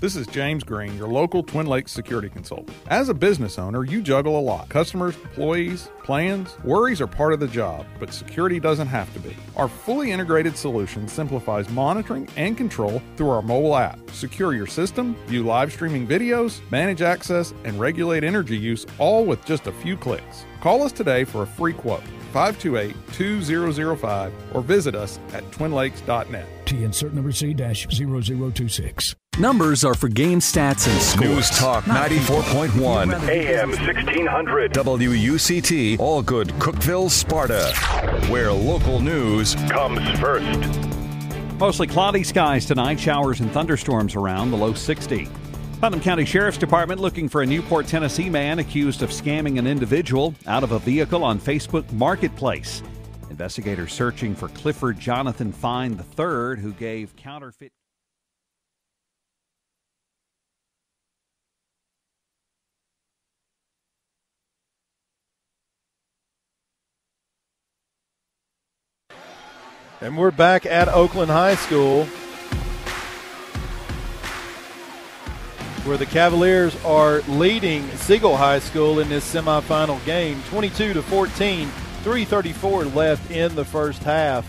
This is James Green, your local Twin Lakes security consultant. As a business owner, you juggle a lot. Customers, employees, plans, worries are part of the job, but security doesn't have to be. Our fully integrated solution simplifies monitoring and control through our mobile app. Secure your system, view live streaming videos, manage access, and regulate energy use, all with just a few clicks. Call us today for a free quote. five two eight, two zero zero five or visit us at twin lakes dot net. T insert number C zero zero two six. Numbers are for game stats and scores. News Talk ninety-four point one. A M sixteen hundred. W U C T. All good Cookeville, Sparta. Where local news comes first. Mostly cloudy skies tonight. Showers and thunderstorms around, the low sixty. Putnam County Sheriff's Department looking for a Newport, Tennessee man accused of scamming an individual out of a vehicle on Facebook Marketplace. Investigators searching for Clifford Jonathan Fine the third, who gave counterfeit. And we're back at Oakland High School, where the Cavaliers are leading Siegel High School in this semifinal game, twenty-two to fourteen, three thirty-four left in the first half.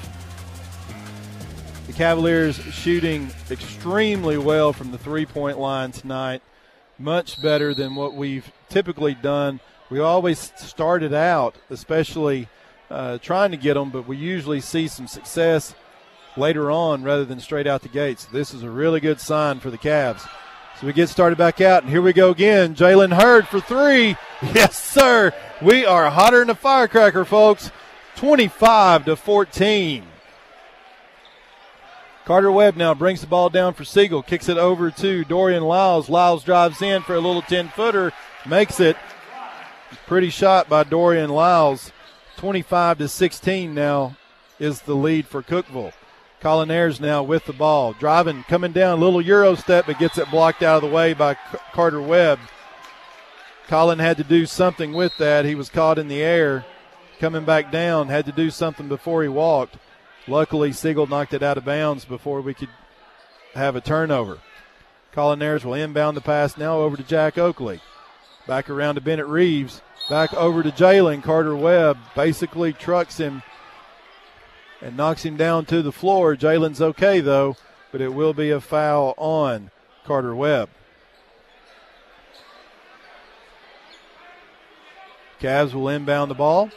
The Cavaliers shooting extremely well from the three-point line tonight, much better than what we've typically done. We always started out, especially uh, trying to get them, but we usually see some success later on rather than straight out the gates. This is a really good sign for the Cavs. So we get started back out, and here we go again. Jalen Hurd for three. Yes, sir. We are hotter than a firecracker, folks. twenty-five to fourteen. Carter Webb now brings the ball down for Siegel, kicks it over to Dorian Lyles. Lyles drives in for a little ten-footer, makes it. Pretty shot by Dorian Lyles. twenty-five to sixteen now is the lead for Cookeville. Collin Ayers now with the ball, driving, coming down, little Euro step, but gets it blocked out of the way by C- Carter Webb. Collin had to do something with that. He was caught in the air, coming back down, had to do something before he walked. Luckily, Siegel knocked it out of bounds before we could have a turnover. Collin Ayers will inbound the pass now over to Jack Oakley. Back around to Bennett Reeves, back over to Jalen. Carter Webb basically trucks him and knocks him down to the floor. Jalen's okay, though, but it will be a foul on Carter Webb. Cavs will inbound the ball.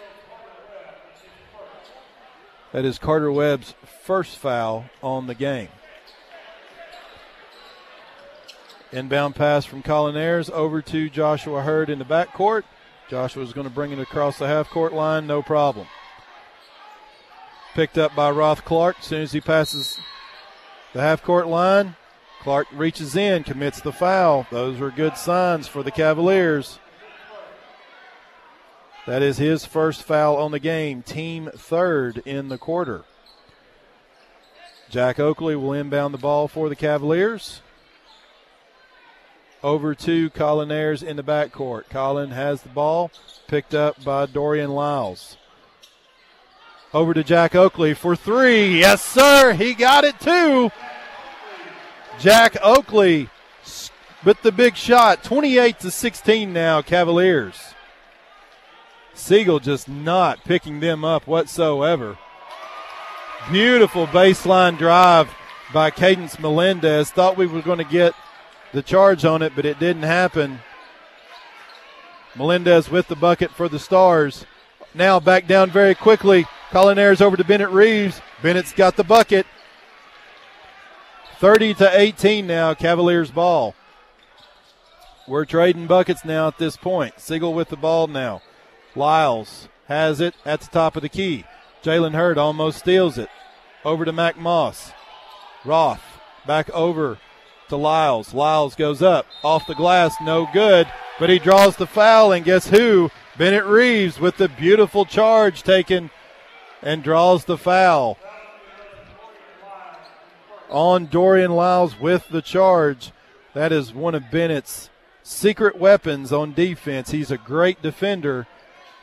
That is Carter Webb's first foul on the game. Inbound pass from Collin Ayers over to Joshua Hurd in the backcourt. Joshua's going to bring it across the half-court line, no problem. picked up by Roth Clark. As soon as he passes the half-court line, Clark reaches in, commits the foul. Those are good signs for the Cavaliers. That is his first foul on the game, team third in the quarter. Jack Oakley will inbound the ball for the Cavaliers. Over to Collin Ayers in the backcourt. Collin has the ball, picked up by Dorian Lyles. Over to Jack Oakley for three. Yes, sir, he got it too. Jack Oakley with the big shot, twenty-eight to sixteen now, Cavaliers. Siegel just not picking them up whatsoever. Beautiful baseline drive by Cadence Melendez. Thought we were going to get the charge on it, but it didn't happen. Melendez with the bucket for the Stars. Now back down very quickly. Collin Ayers over to Bennett Reeves. Bennett's got the bucket. thirty to eighteen now, Cavaliers ball. We're trading buckets now at this point. Siegel with the ball now. Lyles has it at the top of the key. Jalen Hurd almost steals it. Over to Mac Moss. Roth back over to Lyles. Lyles goes up. Off the glass, no good. But he draws the foul, and guess who? Bennett Reeves with the beautiful charge taken and draws the foul on Dorian Lyles with the charge. That is one of Bennett's secret weapons on defense. He's a great defender,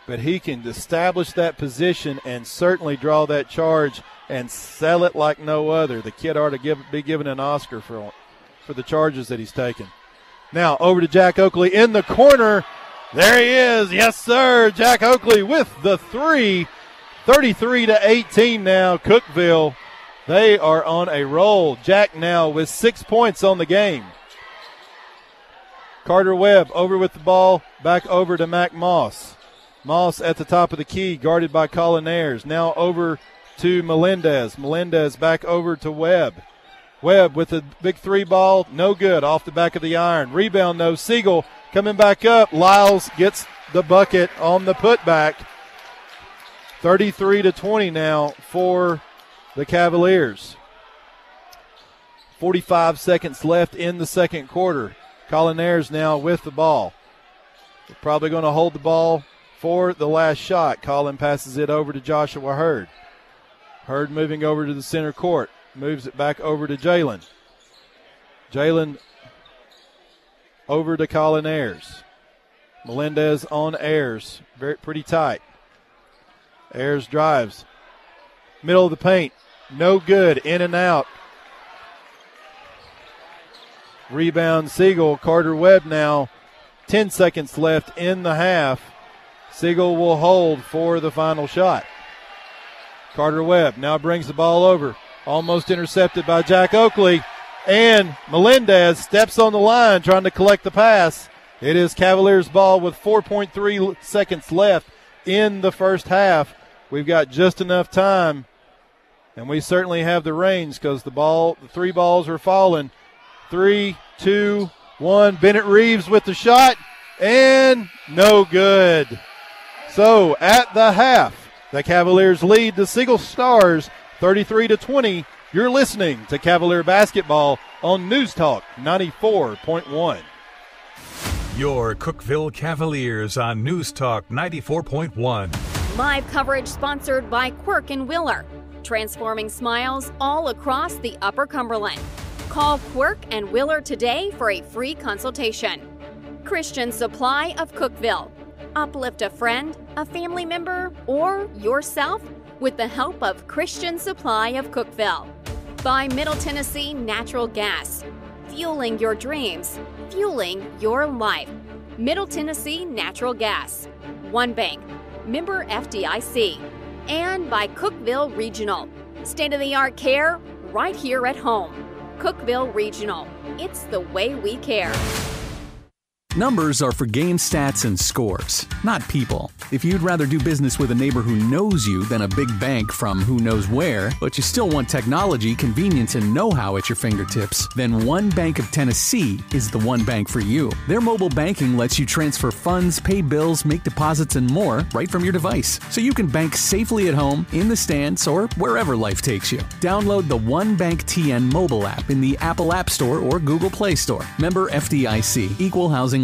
but he can establish that position and certainly draw that charge and sell it like no other. The kid ought to give, be given an Oscar for, for the charges that he's taken. Now over to Jack Oakley in the corner. There he is. Yes, sir. Jack Oakley with the three. thirty-three to eighteen now, Cookeville. They are on a roll. Jack now with six points on the game. Carter Webb over with the ball, back over to Mac Moss. Moss at the top of the key, guarded by Collin Ayers. Now over to Melendez. Melendez back over to Webb. Webb with the big three ball, no good, off the back of the iron. Rebound, no. Siegel coming back up. Lyles gets the bucket on the putback. thirty-three to twenty now for the Cavaliers. forty-five seconds left in the second quarter. Collin Ayers now with the ball. They're probably going to hold the ball for the last shot. Collin passes it over to Joshua Hurd. Hurd moving over to the center court. Moves it back over to Jalen. Jalen over to Collin Ayers. Melendez on Ayers. Very pretty tight. Ayers drives. Middle of the paint, no good, in and out. Rebound Siegel, Carter Webb now, ten seconds left in the half. Siegel will hold for the final shot. Carter Webb now brings the ball over, almost intercepted by Jack Oakley, and Melendez steps on the line trying to collect the pass. It is Cavaliers ball with four point three seconds left in the first half. We've got just enough time, and we certainly have the range because the ball, the three balls are falling. Three, two, one. Bennett Reeves with the shot, and no good. So at the half, the Cavaliers lead the Siegel Stars thirty-three to twenty. You're listening to Cavalier Basketball on News Talk ninety-four point one. Your Cookeville Cavaliers on News Talk ninety-four point one. Live coverage sponsored by Quirk and Wheeler, transforming smiles all across the Upper Cumberland. Call Quirk and Wheeler today for a free consultation. Christian Supply of Cookeville. Uplift a friend, a family member, or yourself with the help of Christian Supply of Cookeville. By Middle Tennessee Natural Gas. Fueling your dreams, fueling your life. Middle Tennessee Natural Gas. One Bank. Member F D I C, and by Cookeville Regional. State-of-the-art care right here at home. Cookeville Regional. It's the way we care. Numbers are for game stats and scores, not people. If you'd rather do business with a neighbor who knows you than a big bank from who knows where, but you still want technology, convenience, and know-how at your fingertips, then One Bank of Tennessee is the one bank for you. Their mobile banking lets you transfer funds, pay bills, make deposits, and more right from your device, so you can bank safely at home, in the stands, or wherever life takes you. Download the One Bank T N mobile app in the Apple App Store or Google Play Store. Member F D I C, Equal Housing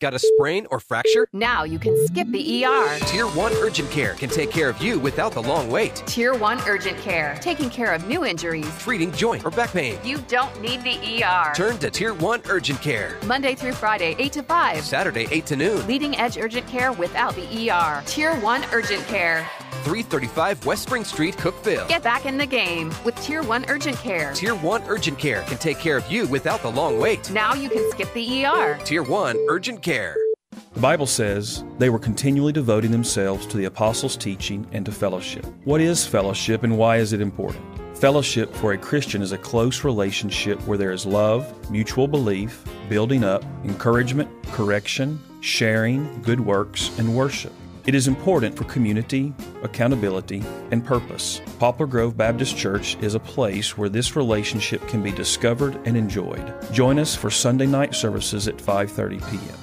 Got a sprain or fracture? Now you can skip the E R. Tier One Urgent Care can take care of you without the long wait. Tier One Urgent Care, taking care of new injuries, treating joint or back pain. You don't need the E R. Turn to Tier One Urgent Care. Monday through Friday, eight to five. Saturday, eight to noon. Leading edge urgent care without the E R. Tier One Urgent Care. three thirty-five West Spring Street, Cookeville. Get back in the game with Tier One Urgent Care. Tier One Urgent Care can take care of you without the long wait. Now you can skip the E R. Tier One Urgent Care. The Bible says they were continually devoting themselves to the apostles' teaching and to fellowship. What is fellowship and why is it important? Fellowship for a Christian is a close relationship where there is love, mutual belief, building up, encouragement, correction, sharing, good works, and worship. It is important for community, accountability, and purpose. Poplar Grove Baptist Church is a place where this relationship can be discovered and enjoyed. Join us for Sunday night services at five thirty p.m.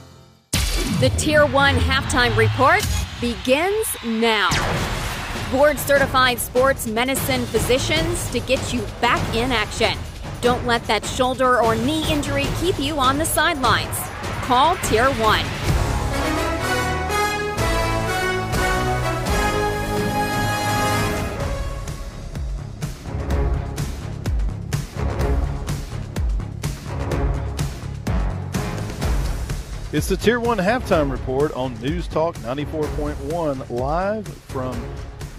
The Tier One Halftime Report begins now. Board-certified sports medicine physicians to get you back in action. Don't let that shoulder or knee injury keep you on the sidelines. Call Tier One. It's the Tier One Halftime Report on News Talk ninety-four point one, live from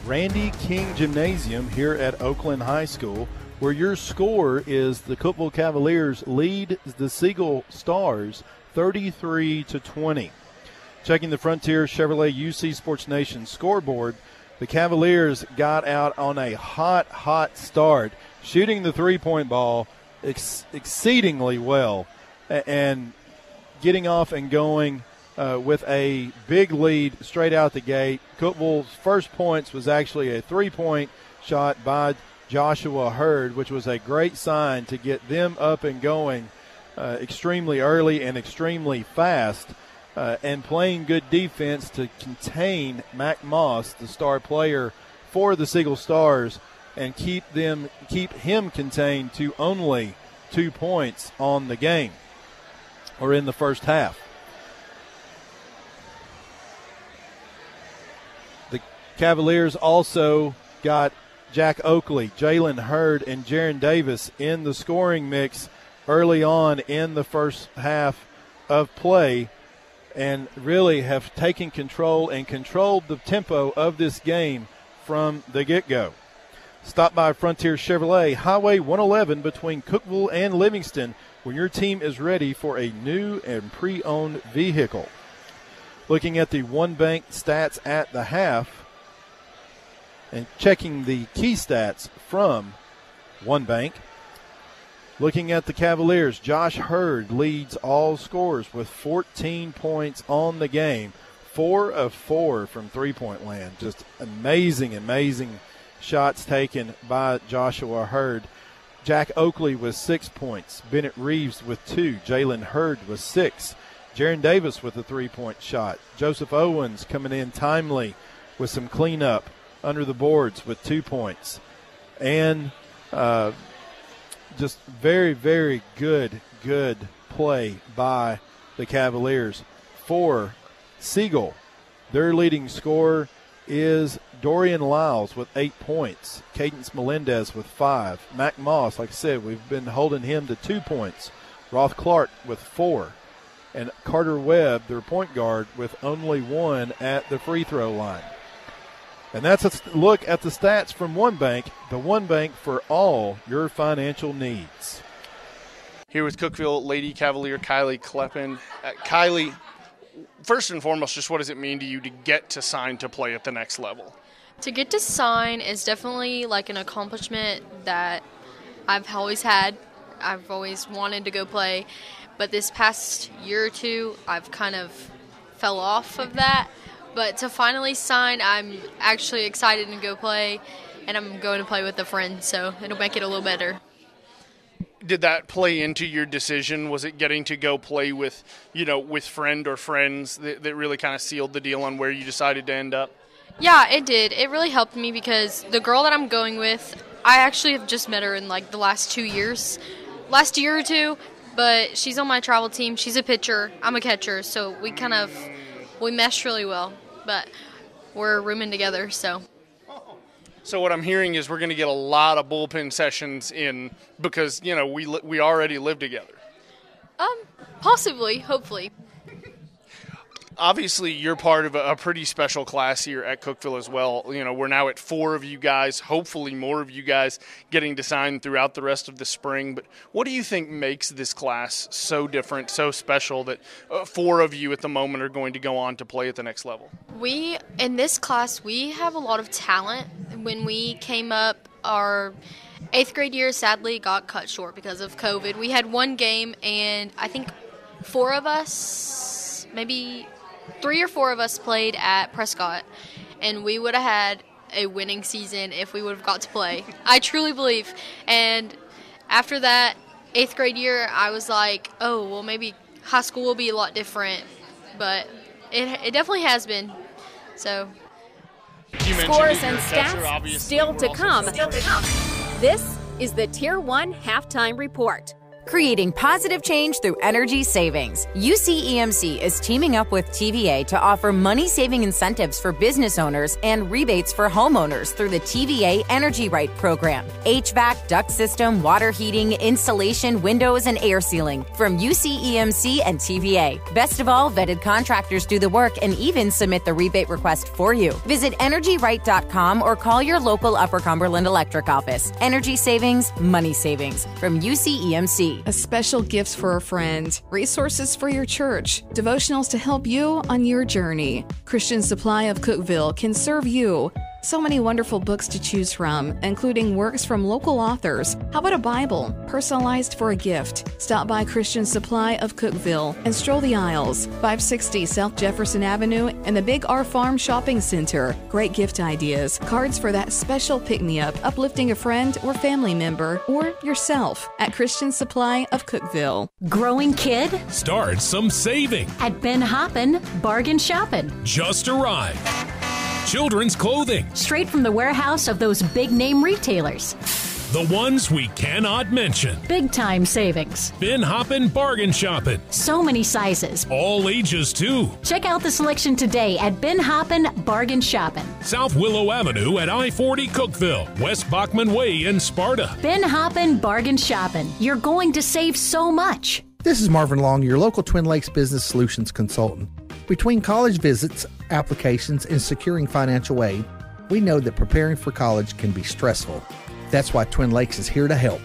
Randy King Gymnasium here at Oakland High School, where your score is the Cookeville Cavaliers lead the Siegel Stars thirty-three to twenty. Checking the Frontier Chevrolet U C Sports Nation scoreboard, the Cavaliers got out on a hot, hot start, shooting the three-point ball ex- exceedingly well, and getting off and going uh, with a big lead straight out the gate. Cookeville's first points was actually a three-point shot by Joshua Hurd, which was a great sign to get them up and going uh, extremely early and extremely fast, uh, and playing good defense to contain Mac Moss, the star player for the Siegel Stars, and keep them keep him contained to only two points on the game. Or in the first half. The Cavaliers also got Jack Oakley, Jalen Hurd, and Jaron Davis in the scoring mix early on in the first half of play, and really have taken control and controlled the tempo of this game from the get-go. Stop by Frontier Chevrolet, Highway one eleven between Cookeville and Livingston, when your team is ready for a new and pre-owned vehicle. Looking at the One Bank stats at the half and checking the key stats from One Bank. Looking at the Cavaliers, Josh Hurd leads all scorers with fourteen points on the game, four of four from three-point land. Just amazing, amazing shots taken by Joshua Hurd. Jack Oakley with six points. Bennett Reeves with two. Jalen Hurd with six. Jaron Davis with a three-point shot. Joseph Owens coming in timely with some cleanup under the boards with two points. And uh, just very, very good, good play by the Cavaliers. For Siegel, their leading scorer is Dorian Lyles with eight points. Cadence Melendez with five. Mac Moss, like I said, we've been holding him to two points. Roth Clark with four. and Carter Webb, their point guard, with only one at the free throw line. And that's a look at the stats from One Bank, the One Bank for all your financial needs. Here with Cookeville Lady Cavalier Kylie Kleppen. Uh, Kylie, first and foremost, just what does it mean to you to get to sign to play at the next level? To get to sign is definitely like an accomplishment that I've always had. I've always wanted to go play, but this past year or two, I've kind of fell off of that. But to finally sign, I'm actually excited to go play, and I'm going to play with a friend, so it'll make it a little better. Did that play into your decision? Was it getting to go play with, you know, with friend or friends that, that really kind of sealed the deal on where you decided to end up? Yeah, it did. It really helped me because the girl that I'm going with, I actually have just met her in like the last two years, last year or two, but she's on my travel team. She's a pitcher. I'm a catcher, so we kind of, we mesh really well, but we're rooming together, so. So what I'm hearing is we're going to get a lot of bullpen sessions in because, you know, we li- we already live together. Um, possibly, hopefully. Obviously, you're part of a, a pretty special class here at Cookeville as well. You know, we're now at four of you guys, hopefully more of you guys getting to sign throughout the rest of the spring. But what do you think makes this class so different, so special that uh, four of you at the moment are going to go on to play at the next level? We, in this class, we have a lot of talent. When we came up, our eighth grade year sadly got cut short because of COVID. We had one game, and I think four of us, maybe three or four of us played at Prescott, and we would have had a winning season if we would have got to play. I truly believe. And after that eighth grade year, I was like, oh, well, maybe high school will be a lot different, but it, it definitely has been. So... You Scores and stats still to come. Still to come. This is the Tier one Halftime Report. Creating positive change through energy savings. U C E M C is teaming up with T V A to offer money-saving incentives for business owners and rebates for homeowners through the T V A Energy Right program. H V A C, duct system, water heating, insulation, windows, and air sealing from U C E M C and T V A. Best of all, vetted contractors do the work and even submit the rebate request for you. Visit energy right dot com or call your local Upper Cumberland Electric office. Energy savings, money savings from U C E M C. A special gifts for a friend, resources for your church, devotionals to help you on your journey. Christian Supply of Cookeville can serve you. So many wonderful books to choose from, including works from local authors. How about a Bible, personalized for a gift? Stop by Christian Supply of Cookeville and stroll the aisles. five sixty South Jefferson Avenue and the Big R Farm Shopping Center. Great gift ideas, cards for that special pick-me-up, uplifting a friend or family member or yourself at Christian Supply of Cookeville. Growing kid? Start some saving at Ben Hoppen Bargain Shopping. Just arrived. Children's clothing. Straight from the warehouse of those big-name retailers. The ones we cannot mention. Big-time savings. Ben Hoppen Bargain Shopping. So many sizes. All ages, too. Check out the selection today at Ben Hoppen Bargain Shopping. South Willow Avenue at I forty Cookeville. West Bachman Way in Sparta. Ben Hoppen Bargain Shopping. You're going to save so much. This is Marvin Long, your local Twin Lakes Business Solutions Consultant. Between college visits, applications, and securing financial aid, we know that preparing for college can be stressful. That's why Twin Lakes is here to help.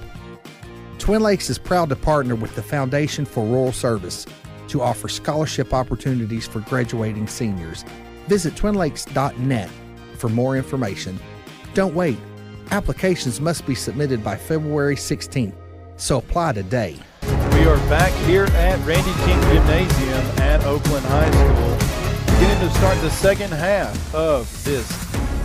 Twin Lakes is proud to partner with the Foundation for Rural Service to offer scholarship opportunities for graduating seniors. Visit twin lakes dot net for more information. Don't wait. Applications must be submitted by February sixteenth, so apply today. We are back here at Randy King Gymnasium at Oakland High School, beginning to start the second half of this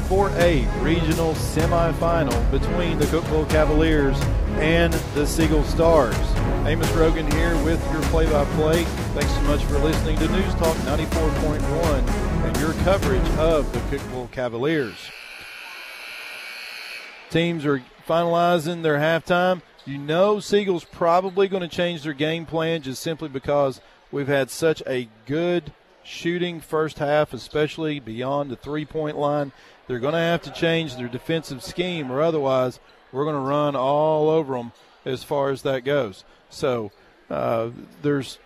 four A regional semifinal between the Cookeville Cavaliers and the Siegel Stars. Amos Rogan here with your play-by-play. Thanks so much for listening to News Talk ninety-four point one and your coverage of the Cookeville Cavaliers. Teams are finalizing their halftime. You know Siegel's probably going to change their game plan just simply because we've had such a good shooting first half, especially beyond the three-point line. They're going to have to change their defensive scheme or otherwise we're going to run all over them as far as that goes. So uh, there's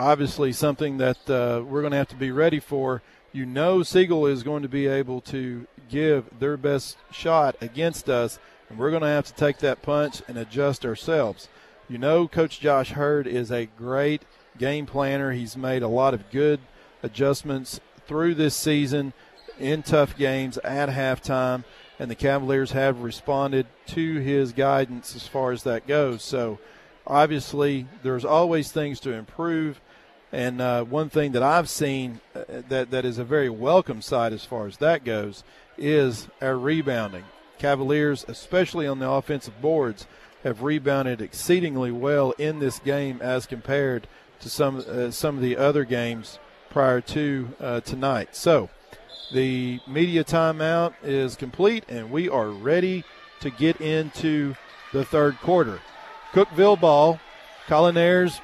obviously something that uh, we're going to have to be ready for. You know, Siegel is going to be able to give their best shot against us, and we're going to have to take that punch and adjust ourselves. You know, Coach Josh Hurd is a great game planner. He's made a lot of good adjustments through this season in tough games at halftime, and the Cavaliers have responded to his guidance as far as that goes. So, obviously, there's always things to improve. And uh, one thing that I've seen that, that is a very welcome side as far as that goes is our rebounding. Cavaliers, especially on the offensive boards, have rebounded exceedingly well in this game as compared to some, uh, some of the other games prior to uh, tonight. So the media timeout is complete, and we are ready to get into the third quarter. Cookeville ball, Collin Ayers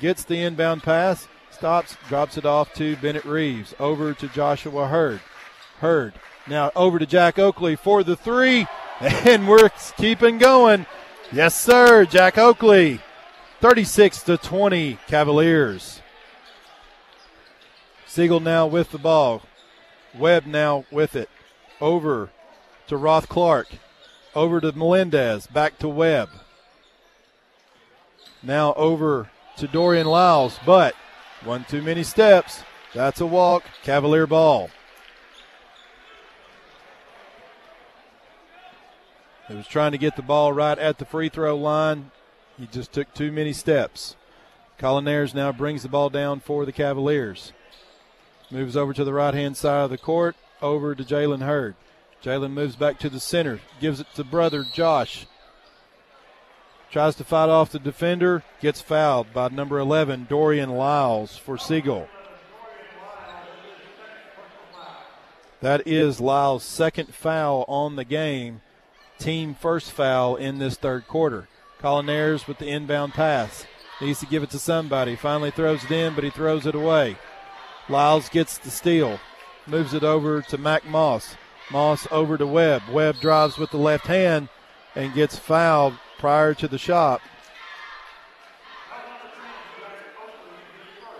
gets the inbound pass, stops, drops it off to Bennett Reeves. Over to Joshua Hurd. Hurd now over to Jack Oakley for the three, and we're keeping going. Yes, sir, Jack Oakley, thirty-six to twenty, Cavaliers. Siegel now with the ball. Webb now with it. Over to Roth Clark. Over to Melendez. Back to Webb. Now over to Dorian Lyles, but one too many steps. That's a walk. Cavalier ball. He was trying to get the ball right at the free throw line. He just took too many steps. Collin Ayers now brings the ball down for the Cavaliers. Moves over to the right-hand side of the court, over to Jalen Hurd. Jalen moves back to the center, gives it to brother Josh. Tries to fight off the defender, gets fouled by number eleven, Dorian Lyles, for Siegel. That is Lyles' second foul on the game, team first foul in this third quarter. Collin Ayers with the inbound pass. Needs to give it to somebody. Finally throws it in, but he throws it away. Lyles gets the steal, moves it over to Mac Moss. Moss over to Webb. Webb drives with the left hand and gets fouled prior to the shot,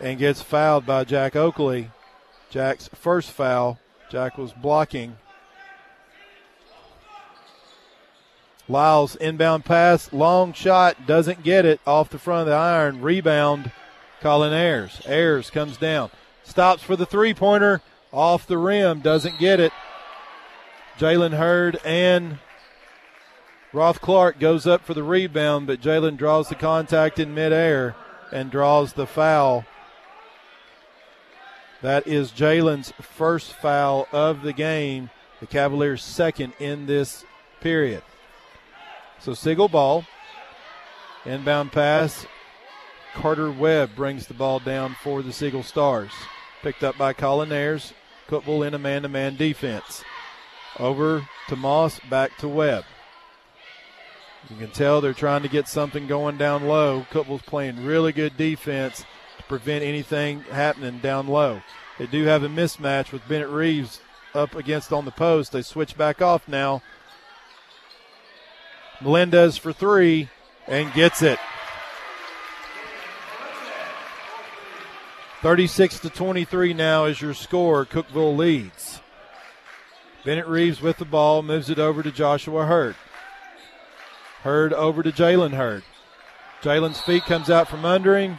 and gets fouled by Jack Oakley. Jack's first foul. Jack was blocking. Lyles inbound pass, long shot, doesn't get it, off the front of the iron, rebound, Collin Ayers. Ayers comes down, stops for the three-pointer, off the rim, doesn't get it. Jalen Hurd and Roth Clark goes up for the rebound, but Jalen draws the contact in midair and draws the foul. That is Jalen's first foul of the game, the Cavaliers' second in this period. So Siegel ball, inbound pass. Carter Webb brings the ball down for the Siegel Stars. Picked up by Collin Ayers. Cookeville in a man-to-man defense. Over to Moss, back to Webb. You can tell they're trying to get something going down low. Cookeville's playing really good defense to prevent anything happening down low. They do have a mismatch with Bennett Reeves up against on the post. They switch back off now. Melendez for three and gets it. thirty-six to twenty-three now is your score. Cookeville leads. Bennett Reeves with the ball, moves it over to Joshua Hurd. Hurd over to Jalen Hurd. Jalen's feet comes out from under him.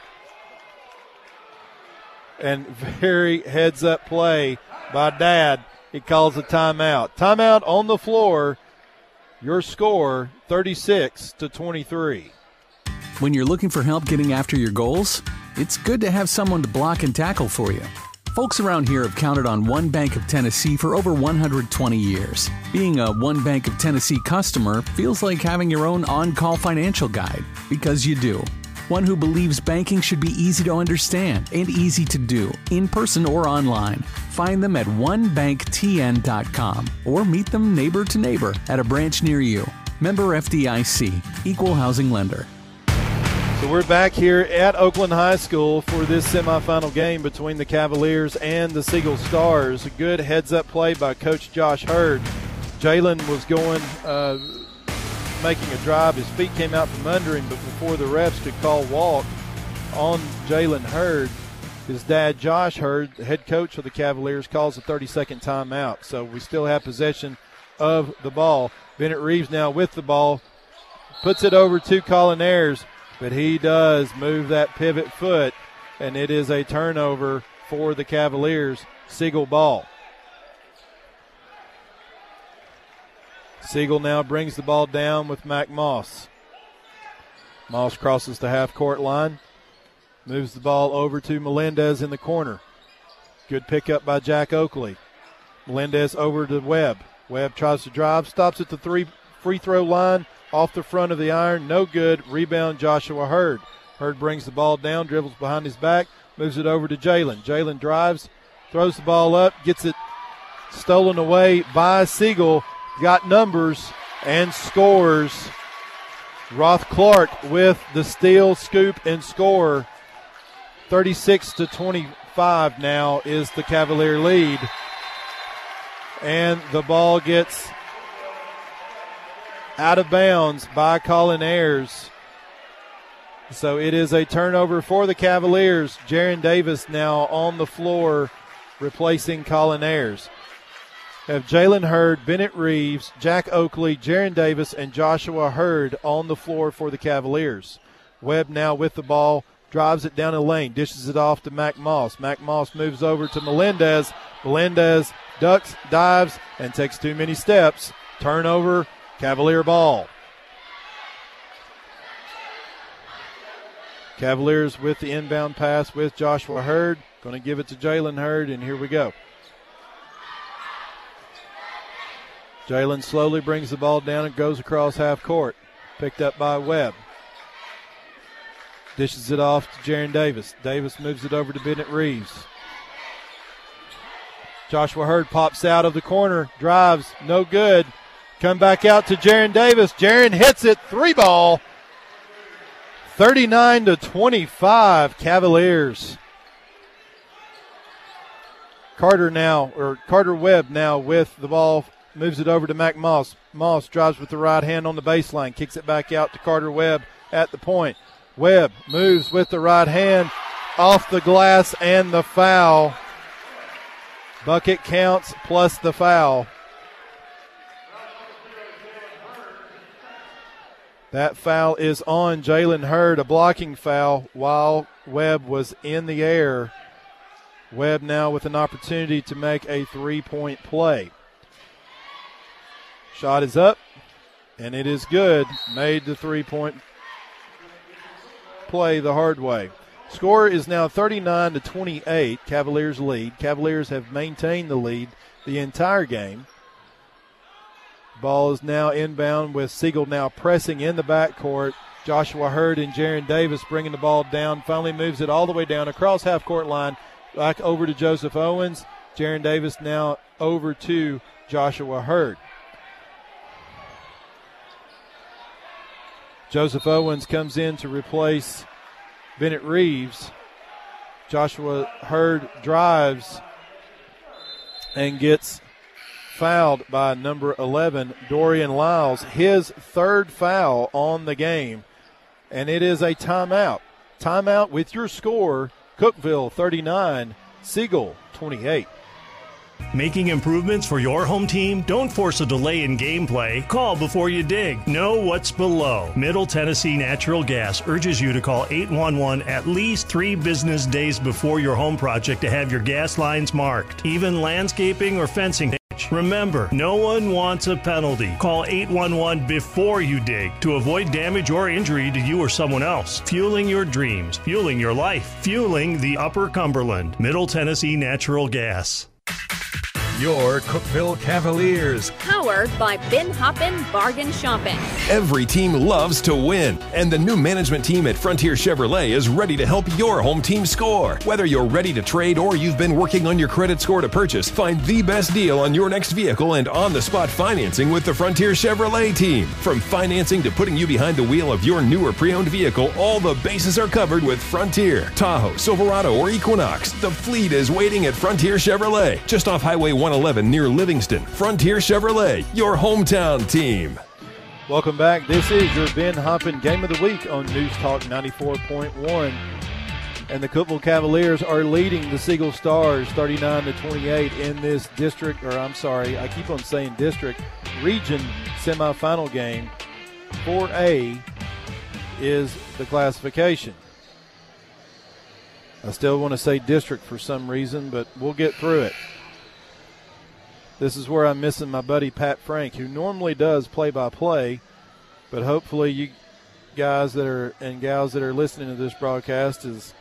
And very heads-up play by Dad. He calls a timeout. Timeout on the floor. Your score, thirty-six to twenty-three. When you're looking for help getting after your goals, it's good to have someone to block and tackle for you. Folks around here have counted on One Bank of Tennessee for over one hundred twenty years. Being a One Bank of Tennessee customer feels like having your own on-call financial guide, because you do. One who believes banking should be easy to understand and easy to do, in person or online. Find them at one bank t n dot com or meet them neighbor to neighbor at a branch near you. Member F D I C, Equal Housing Lender. So we're back here at Oakland High School for this semifinal game between the Cavaliers and the Siegel Stars. A good heads-up play by Coach Josh Hurd. Jalen was going, uh, making a drive. His feet came out from under him, but before the refs could call walk, on Jalen Hurd. His dad, Josh Hurd, the head coach of the Cavaliers, calls a thirty-second timeout. So we still have possession of the ball. Bennett Reeves now with the ball, puts it over to Collin Ayers, but he does move that pivot foot, and it is a turnover for the Cavaliers. Siegel ball. Siegel now brings the ball down with Mac Moss. Moss crosses the half-court line, moves the ball over to Melendez in the corner. Good pickup by Jack Oakley. Melendez over to Webb. Webb tries to drive, stops at the three free throw line, off the front of the iron, no good. Rebound, Joshua Hurd. Hurd brings the ball down, dribbles behind his back, moves it over to Jalen. Jalen drives, throws the ball up, gets it stolen away by Siegel. Got numbers and scores. Roth Clark with the steal, scoop, and score. thirty-six to twenty-five now is the Cavalier lead. And the ball gets out of bounds by Collin Ayers. So it is a turnover for the Cavaliers. Jaron Davis now on the floor replacing Collin Ayers. Have Jalen Hurd, Bennett Reeves, Jack Oakley, Jaron Davis, and Joshua Hurd on the floor for the Cavaliers. Webb now with the ball, drives it down the lane, dishes it off to Mac Moss. Mac Moss moves over to Melendez. Melendez ducks, dives, and takes too many steps. Turnover, Cavalier ball. Cavaliers with the inbound pass with Joshua Hurd. Going to give it to Jalen Hurd, and here we go. Jalen slowly brings the ball down and goes across half court. Picked up by Webb. Dishes it off to Jaron Davis. Davis moves it over to Bennett Reeves. Joshua Hurd pops out of the corner, drives, no good. Come back out to Jaron Davis. Jaron hits it, three ball. thirty-nine to twenty-five, Cavaliers. Carter now, or Carter Webb now with the ball. Moves it over to Mac Moss. Moss drives with the right hand on the baseline. Kicks it back out to Carter Webb at the point. Webb moves with the right hand off the glass and the foul. Bucket counts plus the foul. That foul is on Jalen Hurd, a blocking foul while Webb was in the air. Webb now with an opportunity to make a three-point play. Shot is up, and it is good. Made the three-point play the hard way. Score is now thirty-nine to twenty-eight, Cavaliers lead. Cavaliers have maintained the lead the entire game. Ball is now inbound with Siegel now pressing in the backcourt. Joshua Hurd and Jaron Davis bringing the ball down. Finally moves it all the way down across half-court line, back over to Joseph Owens. Jaron Davis now over to Joshua Hurd. Joseph Owens comes in to replace Bennett Reeves. Joshua Hurd drives and gets fouled by number eleven, Dorian Lyles, his third foul on the game. And it is a timeout. Timeout with your score, Cookeville thirty-nine, Siegel twenty-eight. Making improvements for your home team? Don't force a delay in gameplay. Call before you dig. Know what's below. Middle Tennessee Natural Gas urges you to call eight one one at least three business days before your home project to have your gas lines marked. Even landscaping or fencing. Remember, no one wants a penalty. Call eight one one before you dig to avoid damage or injury to you or someone else. Fueling your dreams. Fueling your life. Fueling the Upper Cumberland. Middle Tennessee Natural Gas. Your Cookeville Cavaliers. Powered by Ben Hoppen Bargain Shopping. Every team loves to win, and the new management team at Frontier Chevrolet is ready to help your home team score. Whether you're ready to trade or you've been working on your credit score to purchase, find the best deal on your next vehicle and on-the-spot financing with the Frontier Chevrolet team. From financing to putting you behind the wheel of your new or pre-owned vehicle, all the bases are covered with Frontier. Tahoe, Silverado, or Equinox, the fleet is waiting at Frontier Chevrolet. Just off Highway one eleven near Livingston. Frontier Chevrolet, your hometown team. Welcome back. This is your Ben Hoppen Game of the Week on News Talk ninety-four point one. And the Cookeville Cavaliers are leading the Siegel Stars thirty-nine to twenty-eight in this district, or I'm sorry, I keep on saying district, region semifinal game. four A is the classification. I still want to say district for some reason, but we'll get through it. This is where I'm missing my buddy Pat Frank, who normally does play-by-play, but hopefully you guys that are and gals that are listening to this broadcast is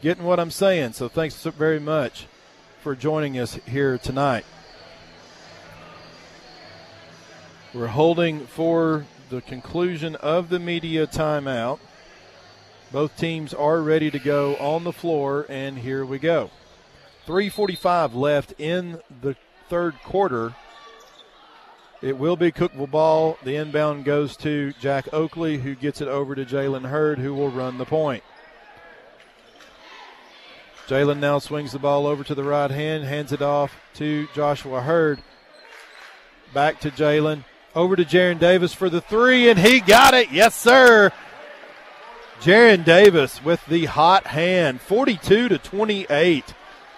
getting what I'm saying. So thanks so very much for joining us here tonight. We're holding for the conclusion of the media timeout. Both teams are ready to go on the floor, and here we go. three forty-five left in the third quarter. It will be Cookeville ball. The inbound goes to Jack Oakley, who gets it over to Jalen Hurd, who will run the point. Jalen now swings the ball over to the right hand, hands it off to Joshua Hurd. Back to Jalen. Over to Jaron Davis for the three, and he got it. Yes, sir. Jaron Davis with the hot hand, forty-two to twenty-eight.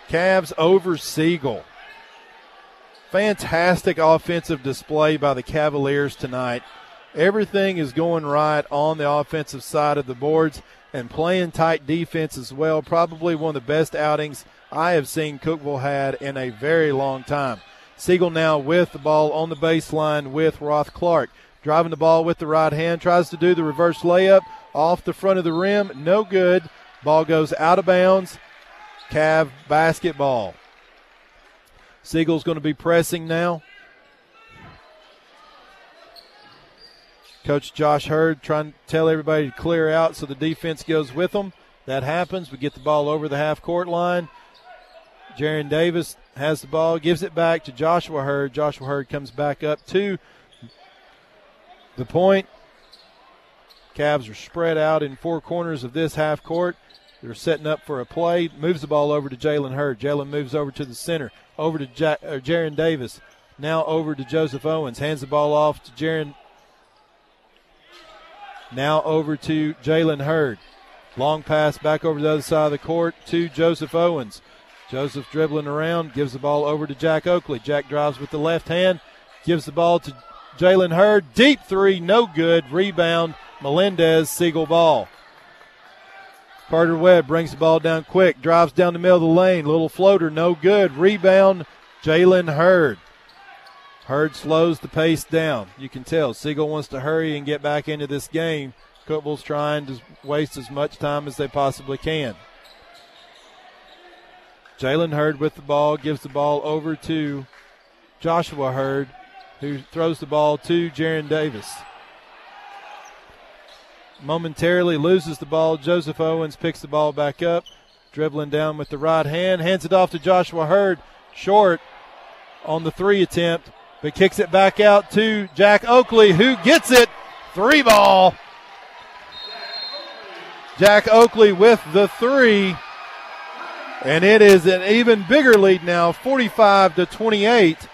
Cavs over Siegel. Fantastic offensive display by the Cavaliers tonight. Everything is going right on the offensive side of the boards and playing tight defense as well. Probably one of the best outings I have seen Cookeville had in a very long time. Siegel now with the ball on the baseline with Roth Clark. Driving the ball with the right hand, tries to do the reverse layup off the front of the rim. No good. Ball goes out of bounds. Cav basketball. Siegel's going to be pressing now. Coach Josh Hurd trying to tell everybody to clear out so the defense goes with them. That happens. We get the ball over the half-court line. Jaron Davis has the ball, gives it back to Joshua Hurd. Joshua Hurd comes back up to the point. Cavs are spread out in four corners of this half court. They're setting up for a play. Moves the ball over to Jalen Hurd. Jalen moves over to the center. Over to Jack, uh, Jaron Davis. Now over to Joseph Owens. Hands the ball off to Jaron. Now over to Jalen Hurd. Long pass back over the other side of the court to Joseph Owens. Joseph dribbling around. Gives the ball over to Jack Oakley. Jack drives with the left hand. Gives the ball to Jalen Hurd. Deep three. No good. Rebound. Melendez. Siegel ball. Carter Webb brings the ball down quick, drives down the middle of the lane. Little floater, no good. Rebound, Jalen Hurd. Hurd slows the pace down. You can tell Siegel wants to hurry and get back into this game. Cookville's trying to waste as much time as they possibly can. Jalen Hurd with the ball, gives the ball over to Joshua Hurd, who throws the ball to Jaron Davis. Momentarily loses the ball. Joseph Owens picks the ball back up, dribbling down with the right hand, hands it off to Joshua Hurd, short on the three attempt, but kicks it back out to Jack Oakley, who gets it. Three ball. Jack Oakley with the three, and it is an even bigger lead now, forty-five to twenty-eight,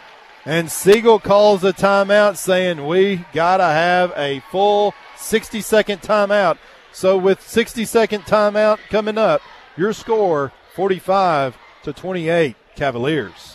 and Siegel calls a timeout saying we gotta have a full sixty-second timeout. So with sixty-second timeout coming up, your score forty-five to twenty-eight Cavaliers.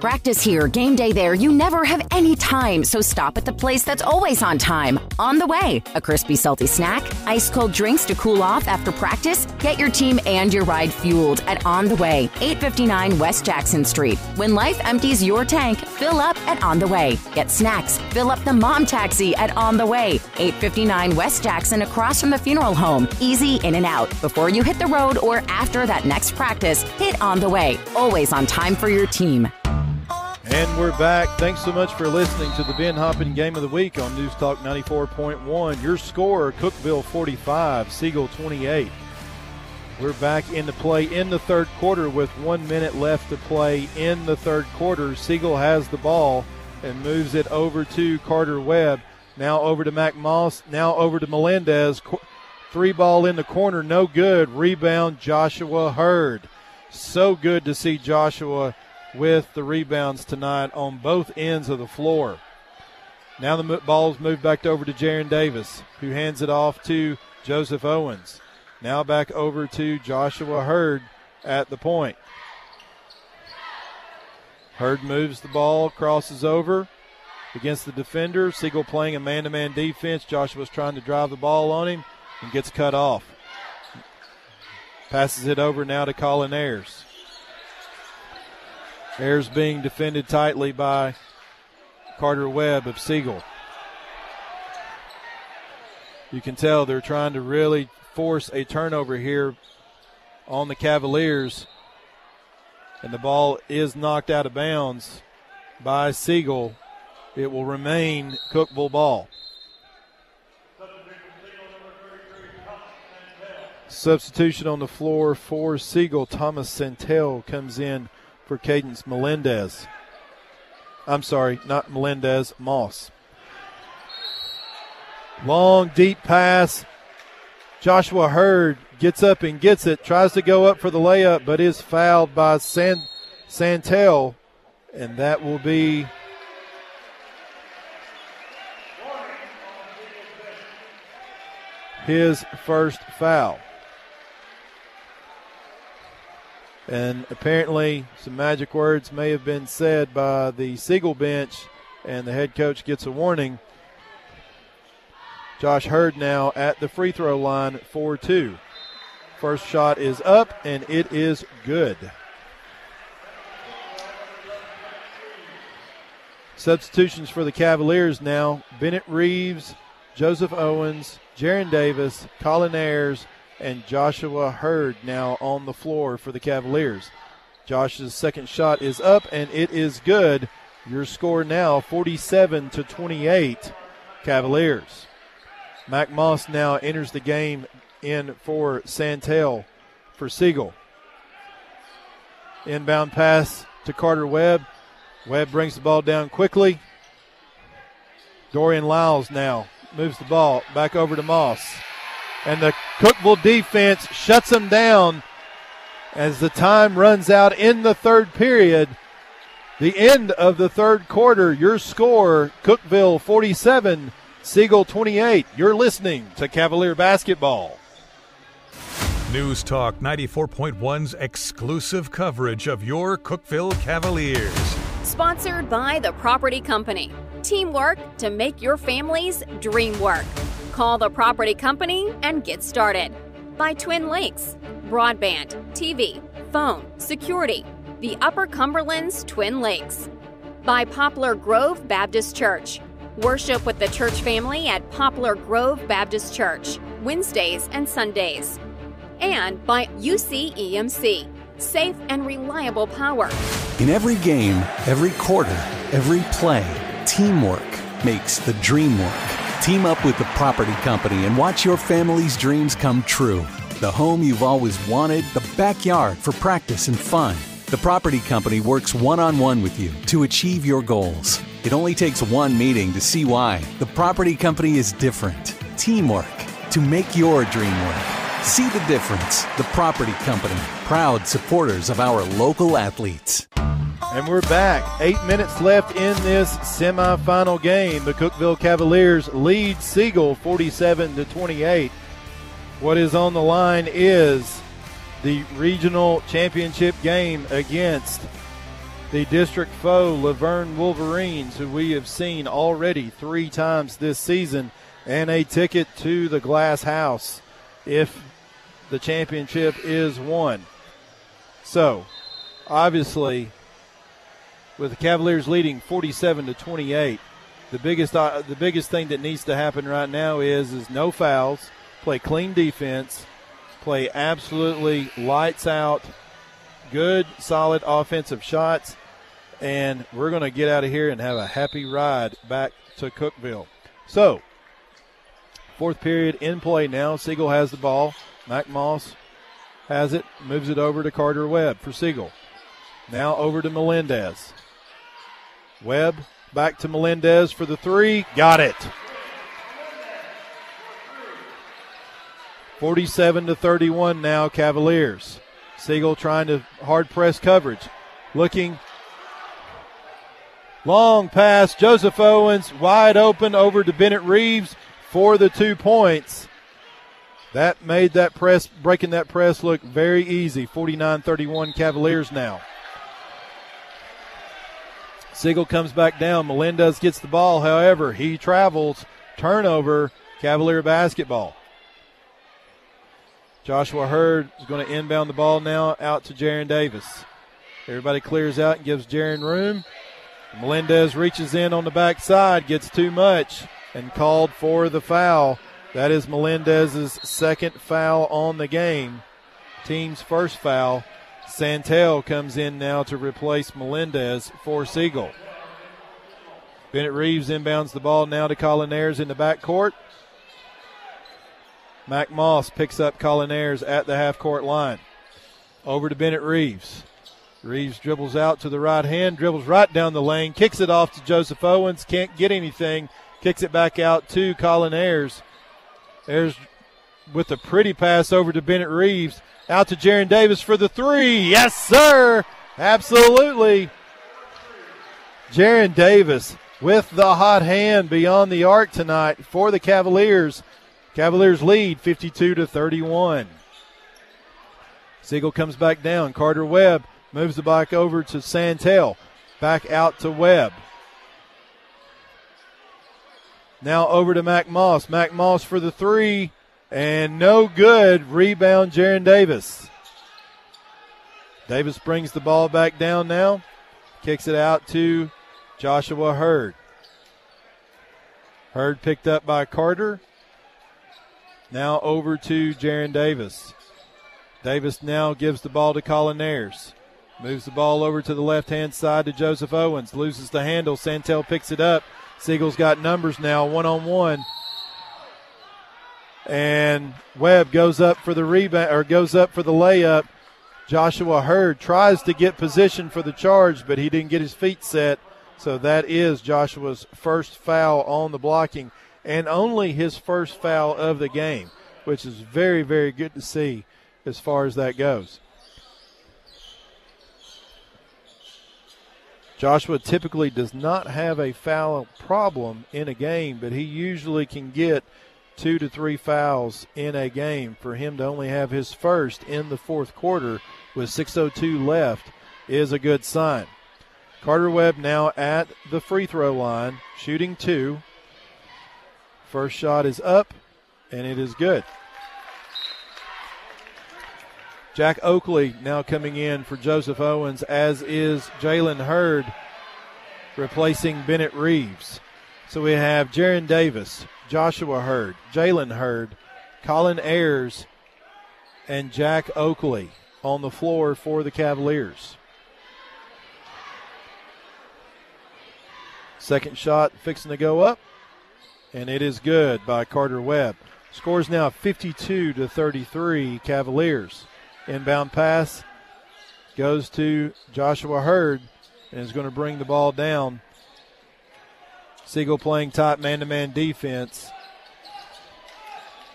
Practice here, game day there. You never have any time, so stop at the place that's always on time. On the way, a crispy, salty snack, ice cold drinks to cool off after practice. Get your team and your ride fueled at On the Way, eight fifty-nine West Jackson Street. When life empties your tank, fill up at On the Way. Get snacks, fill up the mom taxi at On the Way, eight fifty-nine West Jackson, across from the funeral home. Easy in and out. Before you hit the road or after that next practice, hit On the Way. Always on time for your team. And we're back. Thanks so much for listening to the Ben Hoppen Game of the Week on News Talk ninety-four point one. Your score, Cookeville forty-five, Siegel twenty-eight. We're back into play in the third quarter with one minute left to play in the third quarter. Siegel has the ball and moves it over to Carter Webb. Now over to Mac Moss. Now over to Melendez. Three ball in the corner, no good. Rebound, Joshua Hurd. So good to see Joshua with the rebounds tonight on both ends of the floor. Now the ball's moved back over to Jaron Davis, who hands it off to Joseph Owens. Now back over to Joshua Hurd at the point. Hurd moves the ball, crosses over against the defender. Siegel playing a man-to-man defense. Joshua's trying to drive the ball on him and gets cut off. Passes it over now to Collin Ayers. Ayers being defended tightly by Carter Webb of Siegel. You can tell they're trying to really force a turnover here on the Cavaliers, and the ball is knocked out of bounds by Siegel. It will remain Cookeville ball. Substitution on the floor for Siegel. Thomas Santel comes in for Cadence Melendez. I'm sorry, not Melendez, Moss. Long, deep pass. Joshua Hurd gets up and gets it, tries to go up for the layup, but is fouled by San, Santel, and that will be his first foul. And apparently some magic words may have been said by the Siegel bench, and the head coach gets a warning. Josh Hurd now at the free throw line for two. First shot is up, and it is good. Substitutions for the Cavaliers now. Bennett Reeves, Joseph Owens, Jaron Davis, Collin Ayers, and Joshua Hurd now on the floor for the Cavaliers. Josh's second shot is up, and it is good. Your score now, forty-seven to twenty-eight, Cavaliers. Mac Moss now enters the game in for Santel for Siegel. Inbound pass to Carter Webb. Webb brings the ball down quickly. Dorian Lyles now moves the ball back over to Moss. And the Cookeville defense shuts them down as the time runs out in the third period. The end of the third quarter, your score, Cookeville forty-seven, Siegel twenty-eight. You're listening to Cavalier Basketball. News Talk ninety-four point one's exclusive coverage of your Cookeville Cavaliers. Sponsored by The Property Company. Teamwork to make your family's dream work. Call The Property Company and get started. By Twin Lakes. Broadband, T V, phone, security. The Upper Cumberland's Twin Lakes. By Poplar Grove Baptist Church. Worship with the church family at Poplar Grove Baptist Church, Wednesdays and Sundays. And by U C E M C, safe and reliable power. In every game, every quarter, every play, teamwork makes the dream work. Team up with The Property Company and watch your family's dreams come true. The home you've always wanted, the backyard for practice and fun. The Property Company works one-on-one with you to achieve your goals. It only takes one meeting to see why The Property Company is different. Teamwork to make your dream work. See the difference. The Property Company, proud supporters of our local athletes. And we're back. Eight minutes left in this semifinal game. The Cookeville Cavaliers lead Siegel forty-seven to twenty-eight. What is on the line is the regional championship game against the district foe, Laverne Wolverines, who we have seen already three times this season, and a ticket to the glass house if the championship is won. So, obviously, with the Cavaliers leading forty-seven to twenty-eight, the biggest uh, the biggest thing that needs to happen right now is is no fouls, play clean defense, play absolutely lights out. Good, solid offensive shots, and we're going to get out of here and have a happy ride back to Cookeville. So, fourth period in play now. Siegel has the ball. Mac Moss has it, moves it over to Carter Webb for Siegel. Now over to Melendez. Webb back to Melendez for the three. Got it. forty-seven to thirty-one now, Cavaliers. Siegel trying to hard press coverage. Looking. Long pass. Joseph Owens wide open over to Bennett Reeves for the two points. That made that press, breaking that press look very easy. forty-nine thirty-one Cavaliers now. Siegel comes back down. Melendez gets the ball. However, he travels. Turnover, Cavalier basketball. Joshua Hurd is going to inbound the ball now out to Jaron Davis. Everybody clears out and gives Jaron room. Melendez reaches in on the backside, gets too much, and called for the foul. That is Melendez's second foul on the game. Team's first foul. Santel comes in now to replace Melendez for Siegel. Bennett Reeves inbounds the ball now to Collin Ayers in the backcourt. Mac Moss picks up Collin Ayers at the half-court line. Over to Bennett Reeves. Reeves dribbles out to the right hand, dribbles right down the lane, kicks it off to Joseph Owens, can't get anything, kicks it back out to Collin Ayers. Ayers with a pretty pass over to Bennett Reeves. Out to Jaron Davis for the three. Yes, sir. Absolutely. Jaron Davis with the hot hand beyond the arc tonight for the Cavaliers. Cavaliers lead fifty-two to thirty-one. Siegel comes back down. Carter Webb moves the bike over to Santel. Back out to Webb. Now over to Mac Moss. Mac Moss for the three. And no good. Rebound, Jaron Davis. Davis brings the ball back down now. Kicks it out to Joshua Hurd. Hurd picked up by Carter. Now over to Jaron Davis. Davis now gives the ball to Collin Ayers. Moves the ball over to the left-hand side to Joseph Owens. Loses the handle. Santel picks it up. Siegel's got numbers now, one-on-one. And Webb goes up for the rebound, or goes up for the layup. Joshua Hurd tries to get position for the charge, but he didn't get his feet set. So that is Joshua's first foul on the blocking, and only his first foul of the game, which is very, very good to see as far as that goes. Joshua typically does not have a foul problem in a game, but he usually can get two to three fouls in a game. For him to only have his first in the fourth quarter with six oh two left is a good sign. Carter Webb now at the free throw line, shooting two. First shot is up, and it is good. Jack Oakley now coming in for Joseph Owens, as is Jalen Hurd replacing Bennett Reeves. So we have Jaron Davis, Joshua Hurd, Jalen Hurd, Collin Ayers, and Jack Oakley on the floor for the Cavaliers. Second shot fixing to go up, and it is good by Carter Webb. Scores now fifty-two to thirty-three Cavaliers. Inbound pass goes to Joshua Hurd, and is going to bring the ball down. Siegel playing tight man-to-man defense,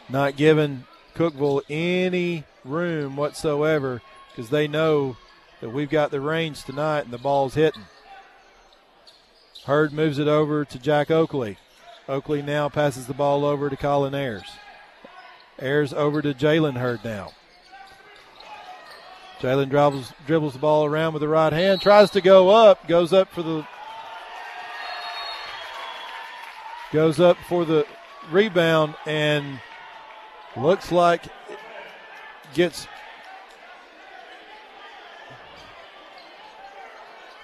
not giving Cookeville any room whatsoever, because they know that we've got the range tonight and the ball's hitting. Hurd moves it over to Jack Oakley. Oakley now passes the ball over to Collin Ayers. Ayers over to Jalen Hurd now. Jalen dribbles, dribbles the ball around with the right hand, tries to go up, goes up for the Goes up for the rebound and looks like gets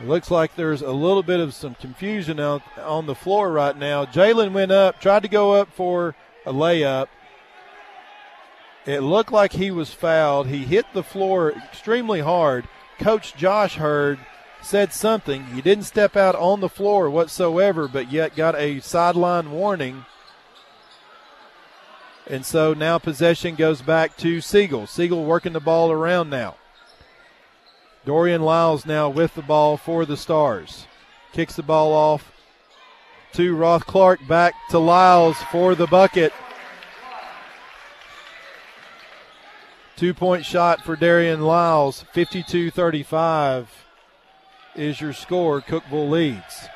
looks like there's a little bit of some confusion out on the floor right now. Jalen went up, tried to go up for a layup. It looked like he was fouled. He hit the floor extremely hard. Coach Josh Hurd said something. He didn't step out on the floor whatsoever, but yet got a sideline warning. And so now possession goes back to Siegel. Siegel working the ball around now. Dorian Lyles now with the ball for the Stars. Kicks the ball off to Roth Clark. Back to Lyles for the bucket. Two-point shot for Dorian Lyles. fifty-two thirty-five is your score. Cookeville leads.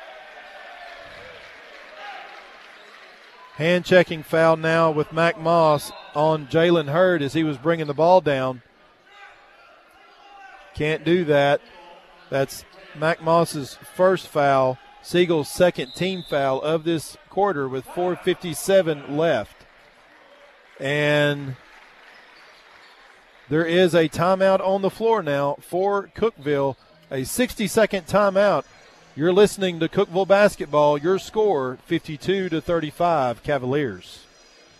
Hand-checking foul now with Mac Moss on Jalen Hurd as he was bringing the ball down. Can't do that. That's Mac Moss's first foul, Siegel's second team foul of this quarter with four fifty-seven left. And there is a timeout on the floor now for Cookeville, a sixty-second timeout. You're listening to Cookeville Basketball. Your score, fifty-two to thirty-five, Cavaliers.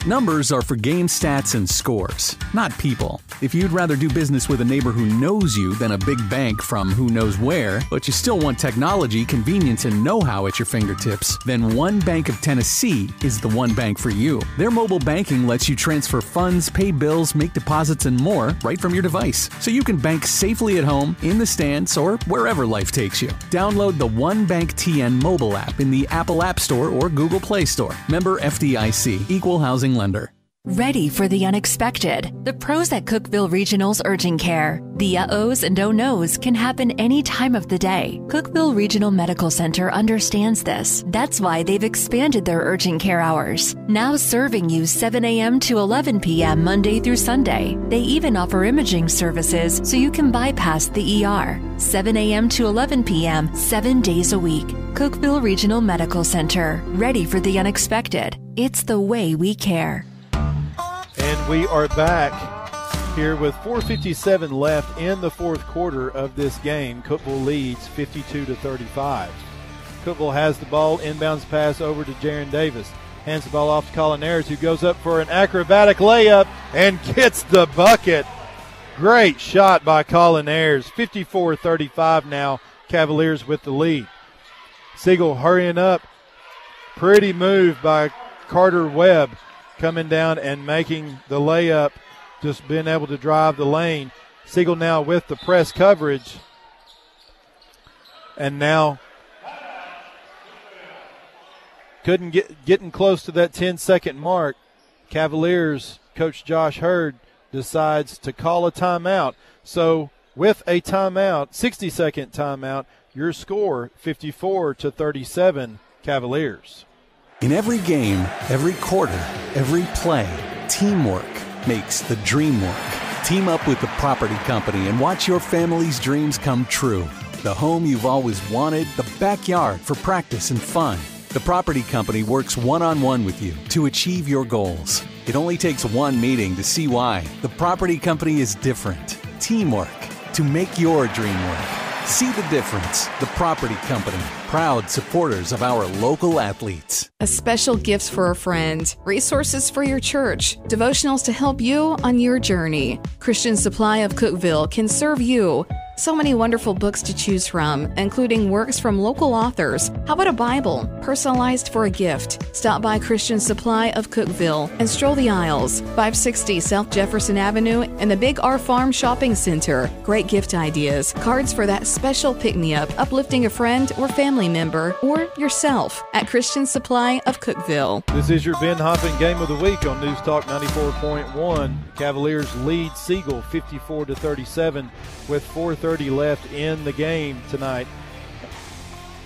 Numbers are for game stats and scores, not people. If you'd rather do business with a neighbor who knows you than a big bank from who knows where, but you still want technology, convenience, and know-how at your fingertips, then One Bank of Tennessee is the one bank for you. Their mobile banking lets you transfer funds, pay bills, make deposits, and more right from your device, so you can bank safely at home, in the stands, or wherever life takes you. Download the One Bank T N mobile app in the Apple App Store or Google Play Store. Member F D I C, Equal Housing Lender. Ready for the unexpected. The pros at Cookeville Regional's Urgent Care. The uh-ohs and oh-nos can happen any time of the day. Cookeville Regional Medical Center understands this. That's why they've expanded their urgent care hours, now serving you seven a.m. to eleven p.m. Monday through Sunday. They even offer imaging services so you can bypass the E R. seven a.m. to eleven p.m., seven days a week. Cookeville Regional Medical Center. Ready for the unexpected. It's the way we care. And we are back here with four fifty-seven left in the fourth quarter of this game. Cookeville leads fifty-two to thirty-five. Cookeville has the ball. Inbounds pass over to Jaron Davis. Hands the ball off to Collin Ayers, who goes up for an acrobatic layup and gets the bucket. Great shot by Collin Ayers. fifty-four thirty-five now. Cavaliers with the lead. Siegel hurrying up. Pretty move by Carter Webb, coming down and making the layup, just being able to drive the lane. Siegel now with the press coverage. And now couldn't get getting close to that ten-second mark. Cavaliers coach Josh Hurd decides to call a timeout. So with a timeout, sixty-second timeout, your score fifty-four to thirty-seven, Cavaliers. In every game, every quarter, every play, teamwork makes the dream work. Team up with The Property Company and watch your family's dreams come true. The home you've always wanted, the backyard for practice and fun. The Property Company works one-on-one with you to achieve your goals. It only takes one meeting to see why. The Property Company is different. Teamwork to make your dream work. See the difference. The Property Company. Proud supporters of our local athletes. A special gift for a friend, resources for your church, devotionals to help you on your journey. Christian Supply of Cookeville can serve you. So many wonderful books to choose from, including works from local authors. How about a Bible, personalized for a gift? Stop by Christian Supply of Cookeville and stroll the aisles. five sixty South Jefferson Avenue and the Big R Farm Shopping Center. Great gift ideas, cards for that special pick-me-up, uplifting a friend or family member or yourself at Christian Supply of Cookeville. This is your Ben Hoppen Game of the Week on News Talk ninety-four point one. Cavaliers lead Siegel fifty-four to thirty-seven with four thirty left in the game tonight.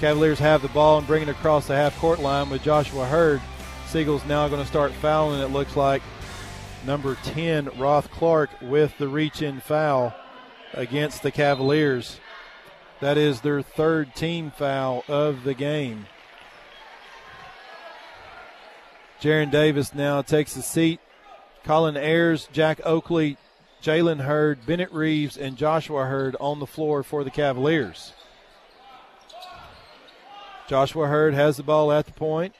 Cavaliers have the ball and bring it across the half-court line with Joshua Hurd. Siegel's now going to start fouling, it looks like. Number ten, Roth Clark, with the reach-in foul against the Cavaliers. That is their third team foul of the game. Jaron Davis now takes a seat. Collin Ayers, Jack Oakley, Jalen Hurd, Bennett Reeves, and Joshua Hurd on the floor for the Cavaliers. Joshua Hurd has the ball at the point.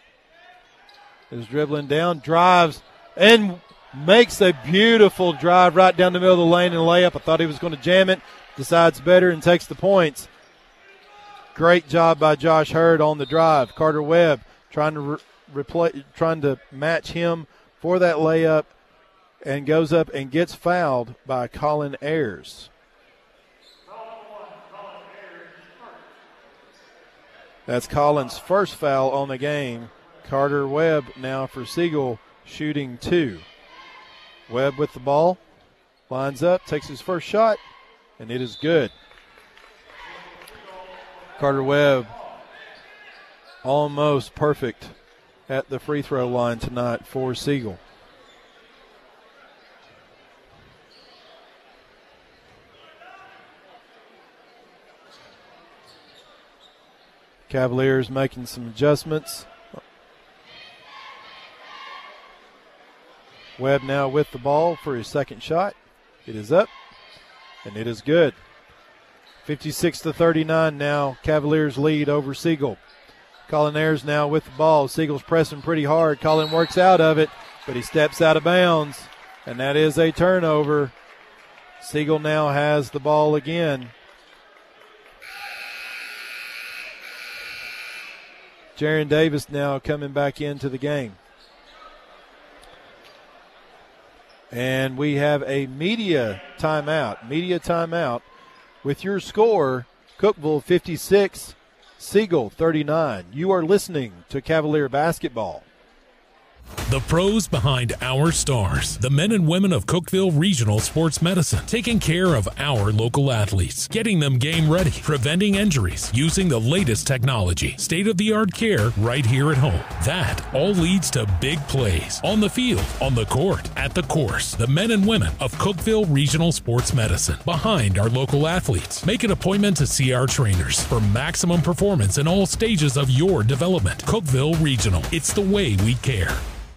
Is dribbling down, drives, and makes a beautiful drive right down the middle of the lane and layup. I thought he was going to jam it. Decides better and takes the points. Great job by Josh Hurd on the drive. Carter Webb trying to re- replay, trying to match him for that layup. and goes up and gets fouled by Collin Ayers. That's Collin's first foul on the game. Carter Webb now for Siegel, shooting two. Webb with the ball, lines up, takes his first shot, and it is good. Carter Webb almost perfect at the free throw line tonight for Siegel. Cavaliers making some adjustments. Webb now with the ball for his second shot. It is up, and it is good. fifty-six to thirty-nine now, Cavaliers lead over Siegel. Collin Ayers now with the ball. Siegel's pressing pretty hard. Collin works out of it, but he steps out of bounds, and that is a turnover. Siegel now has the ball again. Jaron Davis now coming back into the game. And we have a media timeout. Media timeout with your score, Cookeville fifty-six, Siegel thirty-nine. You are listening to Cavalier Basketball. The pros behind our stars, the men and women of Cookeville Regional Sports Medicine, taking care of our local athletes, getting them game ready, preventing injuries, using the latest technology, state-of-the-art care right here at home. That all leads to big plays on the field, on the court, at the course. The men and women of Cookeville Regional Sports Medicine, behind our local athletes. Make an appointment to see our trainers for maximum performance in all stages of your development. Cookeville Regional, it's the way we care.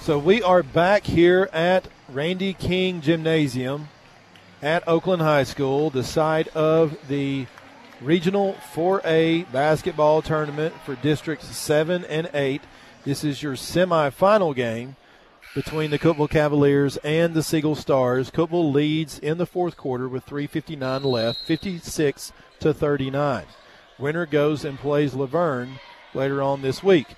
So we are back here at Randy King Gymnasium at Oakland High School, the site of the Regional four A basketball tournament for Districts seven and eight. This is your semifinal game between the Cookeville Cavaliers and the Siegel Stars. Cookeville leads in the fourth quarter with three fifty-nine left, fifty-six to thirty-nine. Winner goes and plays Laverne later on this week.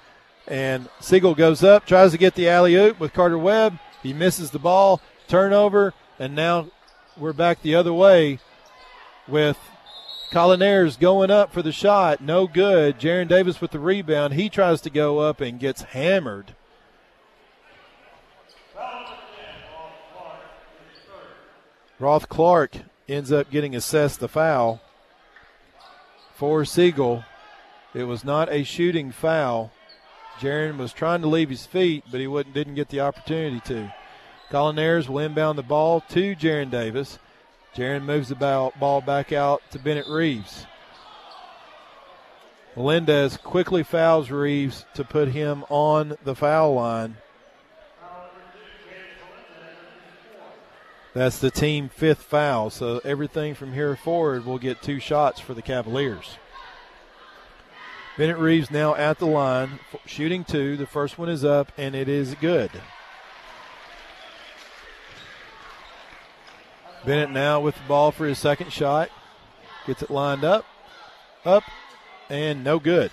And Siegel goes up, tries to get the alley-oop with Carter Webb. He misses the ball, turnover, and now we're back the other way with Collin Ayers going up for the shot. No good. Jaron Davis with the rebound. He tries to go up and gets hammered. Roth Clark ends up getting assessed the foul for Siegel. It was not a shooting foul. Jaron was trying to leave his feet, but he wouldn't, didn't get the opportunity to. Collin Ayers will inbound the ball to Jaron Davis. Jaron moves the ball back out to Bennett Reeves. Melendez quickly fouls Reeves to put him on the foul line. That's the team fifth foul, so everything from here forward will get two shots for the Cavaliers. Bennett Reeves now at the line, shooting two. The first one is up, and it is good. Bennett now with the ball for his second shot. Gets it lined up, up, and no good.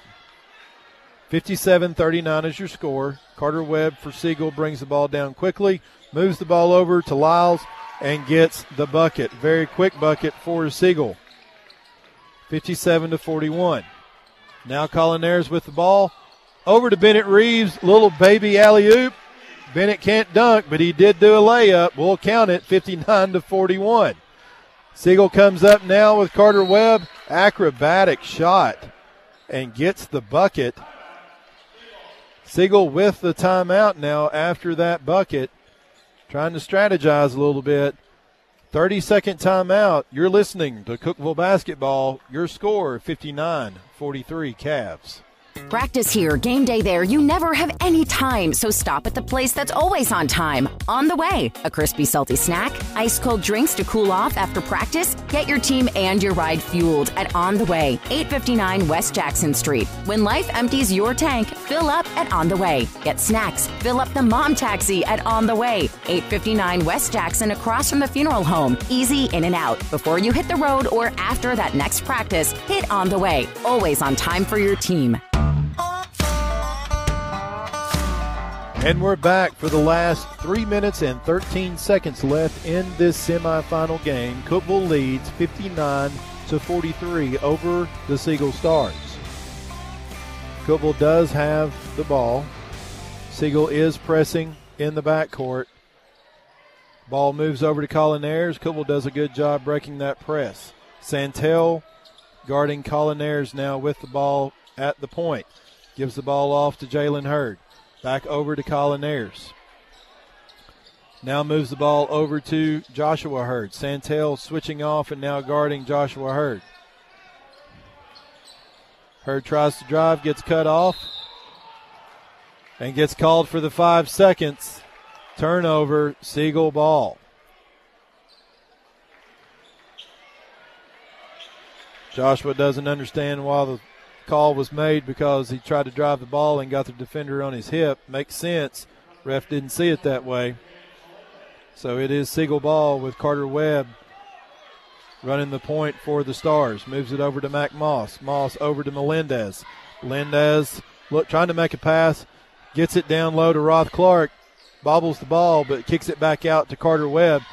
fifty-seven thirty-nine is your score. Carter Webb for Siegel brings the ball down quickly, moves the ball over to Lyles, and gets the bucket. Very quick bucket for Siegel. fifty-seven to forty-one. Now Collin Ayers with the ball. Over to Bennett Reeves, little baby alley-oop. Bennett can't dunk, but he did do a layup. We'll count it, fifty-nine to forty-one. Siegel comes up now with Carter Webb. Acrobatic shot and gets the bucket. Siegel with the timeout now after that bucket, trying to strategize a little bit. thirty-second timeout. You're listening to Cookeville Basketball. Your score, fifty-nine forty-three Cavs. Practice here, game day there. You never have any time, so stop at the place that's always on time. On the way, a crispy, salty snack, ice cold drinks to cool off after practice. Get your team and your ride fueled at On the Way, eight fifty-nine West Jackson Street. When life empties your tank, fill up at On the Way. Get snacks, fill up the mom taxi at On the Way, eight fifty-nine West Jackson, across from the funeral home. Easy in and out. Before you hit the road or after that next practice, hit On the Way. Always on time for your team. And we're back for the last three minutes and thirteen seconds left in this semifinal game. Cookeville leads fifty-nine to forty-three over the Siegel Stars. Cookeville does have the ball. Siegel is pressing in the backcourt. Ball moves over to Collin Ayers. Cookeville does a good job breaking that press. Santel guarding Collin Ayers now with the ball at the point. Gives the ball off to Jalen Hurd. Back over to Collin Ayers. Now moves the ball over to Joshua Hurd. Santel switching off and now guarding Joshua Hurd. Hurd tries to drive, gets cut off, and gets called for the five seconds. Turnover, Siegel ball. Joshua doesn't understand why the call was made, because he tried to drive the ball and got the defender on his hip. Makes sense. Ref didn't see it that way. So it is Siegel ball with Carter Webb running the point for the Stars. Moves it over to Mac Moss. Moss over to Melendez. Melendez look, trying to make a pass. Gets it down low to Roth Clark. Bobbles the ball, but kicks it back out to Carter Webb.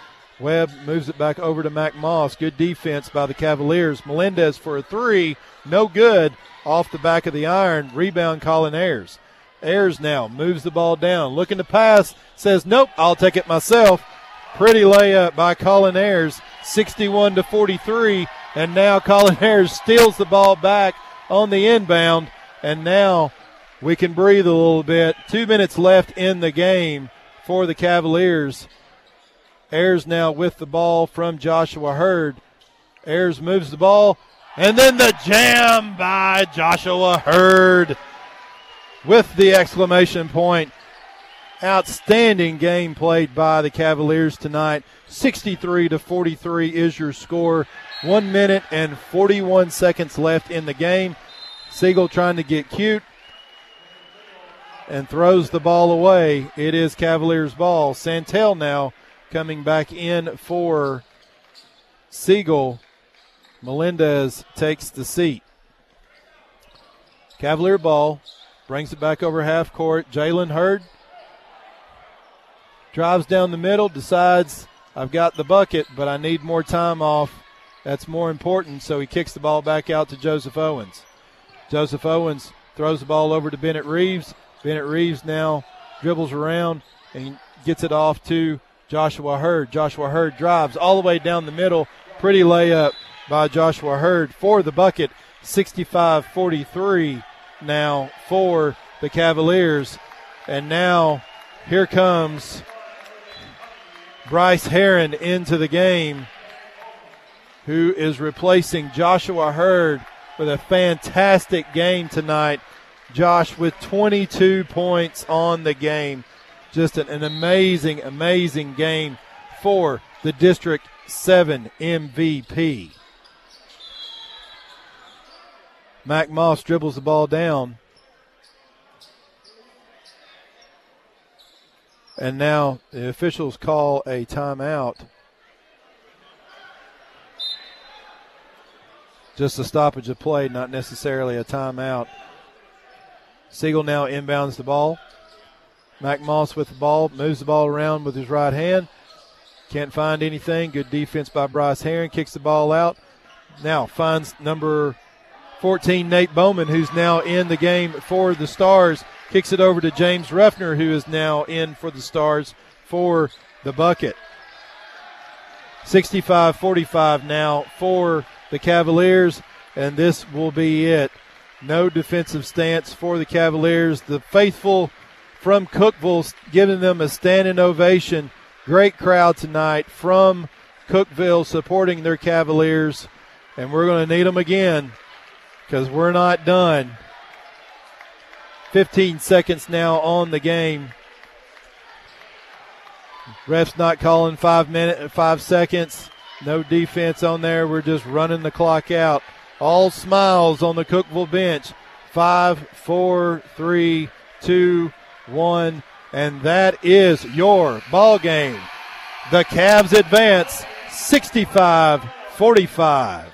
Webb moves it back over to Mac Moss. Good defense by the Cavaliers. Melendez for a three. No good. Off the back of the iron. Rebound, Collin Ayers. Ayers now moves the ball down. Looking to pass. Says, nope, I'll take it myself. Pretty layup by Collin Ayers. sixty-one to forty-three. And now Collin Ayers steals the ball back on the inbound. And now we can breathe a little bit. Two minutes left in the game for the Cavaliers. Ayers now with the ball from Joshua Hurd. Ayers moves the ball, and then the jam by Joshua Hurd with the exclamation point. Outstanding game played by the Cavaliers tonight. sixty-three to forty-three is your score. One minute and forty-one seconds left in the game. Siegel trying to get cute and throws the ball away. It is Cavaliers ball. Santel now coming back in for Siegel. Melendez takes the seat. Cavalier ball. Brings it back over half court. Jalen Hurd drives down the middle. Decides, I've got the bucket, but I need more time off. That's more important. So he kicks the ball back out to Joseph Owens. Joseph Owens throws the ball over to Bennett Reeves. Bennett Reeves now dribbles around and gets it off to Joshua Hurd. Joshua Hurd drives all the way down the middle. Pretty layup by Joshua Hurd for the bucket. sixty-five forty-three now for the Cavaliers. And now here comes Bryce Heron into the game, who is replacing Joshua Hurd with a fantastic game tonight. Josh with twenty-two points on the game. Just an, an amazing, amazing game for the District seven M V P. Mac Moss dribbles the ball down. And now the officials call a timeout. Just a stoppage of play, not necessarily a timeout. Siegel now inbounds the ball. Mac Moss with the ball, moves the ball around with his right hand. Can't find anything. Good defense by Bryce Heron. Kicks the ball out. Now finds number fourteen, Nate Bowman, who's now in the game for the Stars. Kicks it over to James Ruffner, who is now in for the Stars for the bucket. sixty-five forty-five now for the Cavaliers, and this will be it. No defensive stance for the Cavaliers. The faithful from Cookeville giving them a standing ovation. Great crowd tonight from Cookeville supporting their Cavaliers. And we're going to need them again because we're not done. fifteen seconds now on the game. Ref's not calling five minutes, five seconds. No defense on there. We're just running the clock out. All smiles on the Cookeville bench. Five, four, three, two, one, and that is your ball game. The Cavs advance sixty-five forty-five.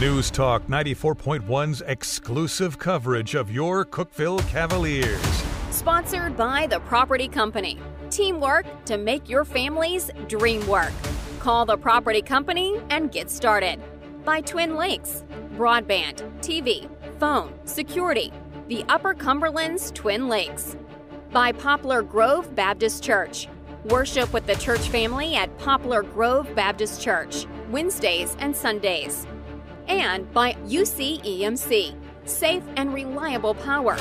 News Talk ninety-four point one's exclusive coverage of your Cookeville Cavaliers. Sponsored by The Property Company. Teamwork to make your family's dream work. Call The Property Company and get started. By Twin Lakes. Broadband, T V, phone, security. The Upper Cumberland's Twin Lakes. By Poplar Grove Baptist Church. Worship with the church family at Poplar Grove Baptist Church, Wednesdays and Sundays. And by U C E M C, safe and reliable power.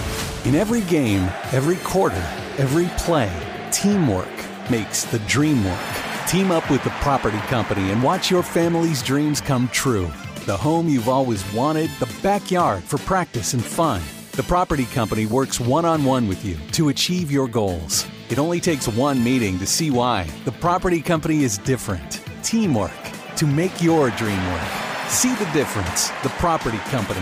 In every game, every quarter, every play, teamwork makes the dream work. Team up with The Property Company and watch your family's dreams come true. The home you've always wanted, the backyard for practice and fun. The Property Company works one-on-one with you to achieve your goals. It only takes one meeting to see why. The Property Company is different. Teamwork to make your dream work. See the difference. The Property Company.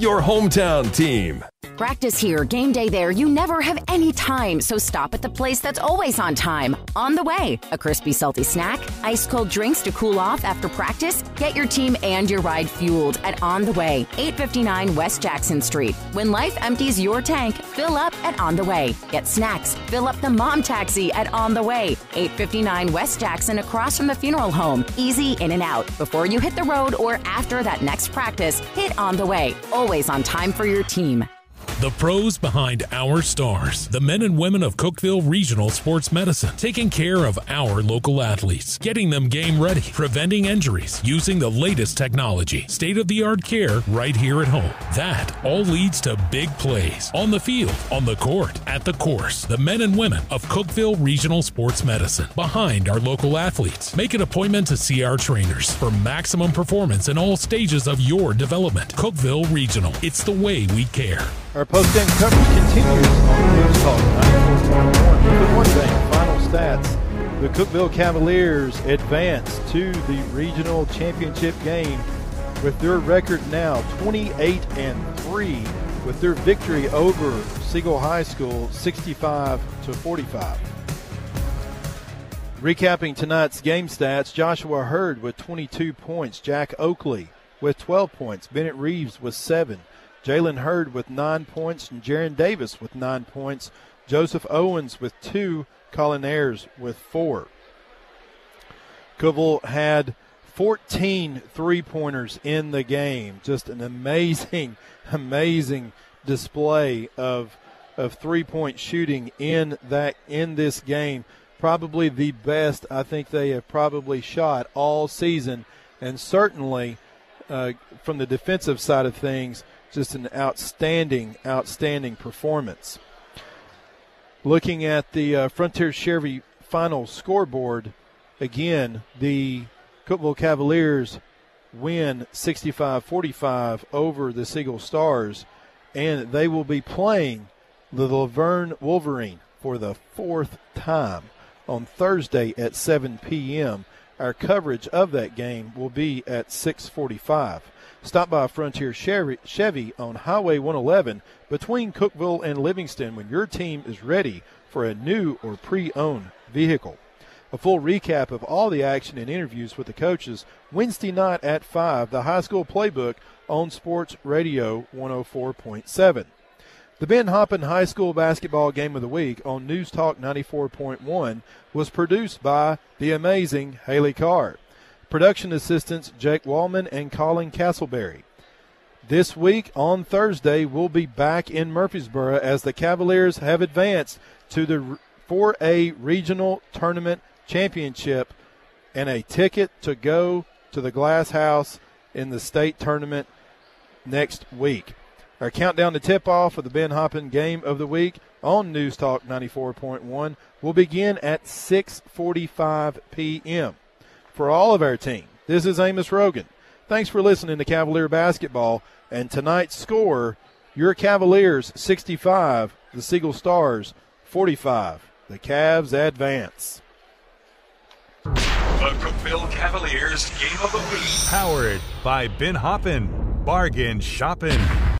your hometown team. Practice here, game day there. You never have any time, so stop at the place that's always on time. On the way, a crispy, salty snack, ice cold drinks to cool off after practice. Get your team and your ride fueled at On the Way, eight fifty-nine West Jackson Street. When life empties your tank, fill up at On the Way. Get snacks, fill up the mom taxi at On the Way, eight fifty-nine West Jackson, across from the funeral home. Easy in and out. Before you hit the road or after that next practice, hit On the Way. Always on time for your team. The pros behind our stars, the men and women of Cookeville Regional Sports Medicine, taking care of our local athletes, getting them game ready, preventing injuries, using the latest technology, state-of-the-art care right here at home. That all leads to big plays on the field, on the court, at the course. The men and women of Cookeville Regional Sports Medicine, behind our local athletes. Make an appointment to see our trainers for maximum performance in all stages of your development. Cookeville Regional, it's the way we care. Our post-game coverage continues on News Talk ninety-four point one. One thing, final stats. The Cookeville Cavaliers advance to the regional championship game with their record now twenty-eight and three, with their victory over Siegel High School sixty-five to forty-five. Recapping tonight's game stats, Joshua Hurd with twenty-two points, Jack Oakley with twelve points, Bennett Reeves with seven, Jalen Hurd with nine points, and Jaron Davis with nine points. Joseph Owens with two, Collin Ayers with four. Cookeville had fourteen three-pointers in the game. Just an amazing, amazing display of of three-point shooting in that in this game. Probably the best I think they have probably shot all season, and certainly uh, from the defensive side of things. Just an outstanding, outstanding performance. Looking at the uh, Frontier Chevy final scoreboard, again, the Cookeville Cavaliers win sixty-five forty-five over the Siegel Stars, and they will be playing the Laverne Wolverine for the fourth time on Thursday at seven p.m. Our coverage of that game will be at six forty-five. Stop by Frontier Chevy on Highway one eleven between Cookeville and Livingston when your team is ready for a new or pre-owned vehicle. A full recap of all the action and interviews with the coaches Wednesday night at five, the high school playbook on Sports Radio one oh four point seven. The Ben Hoppen High School Basketball Game of the Week on News Talk ninety-four point one was produced by the amazing Haley Carr. Production assistants Jake Wallman and Colin Castleberry. This week on Thursday, we'll be back in Murfreesboro as the Cavaliers have advanced to the four A Regional Tournament Championship and a ticket to go to the Glass House in the state tournament next week. Our countdown to tip-off of the Ben Hoppen Game of the Week on News Talk ninety-four point one will begin at six forty-five p.m. For all of our team, this is Amos Rogan. Thanks for listening to Cavalier Basketball. And tonight's score, your Cavaliers sixty-five, the Siegel Stars forty-five. The Cavs advance. The Cookeville Cavaliers Game of the Week. Powered by Ben Hoppen Bargain Shopping.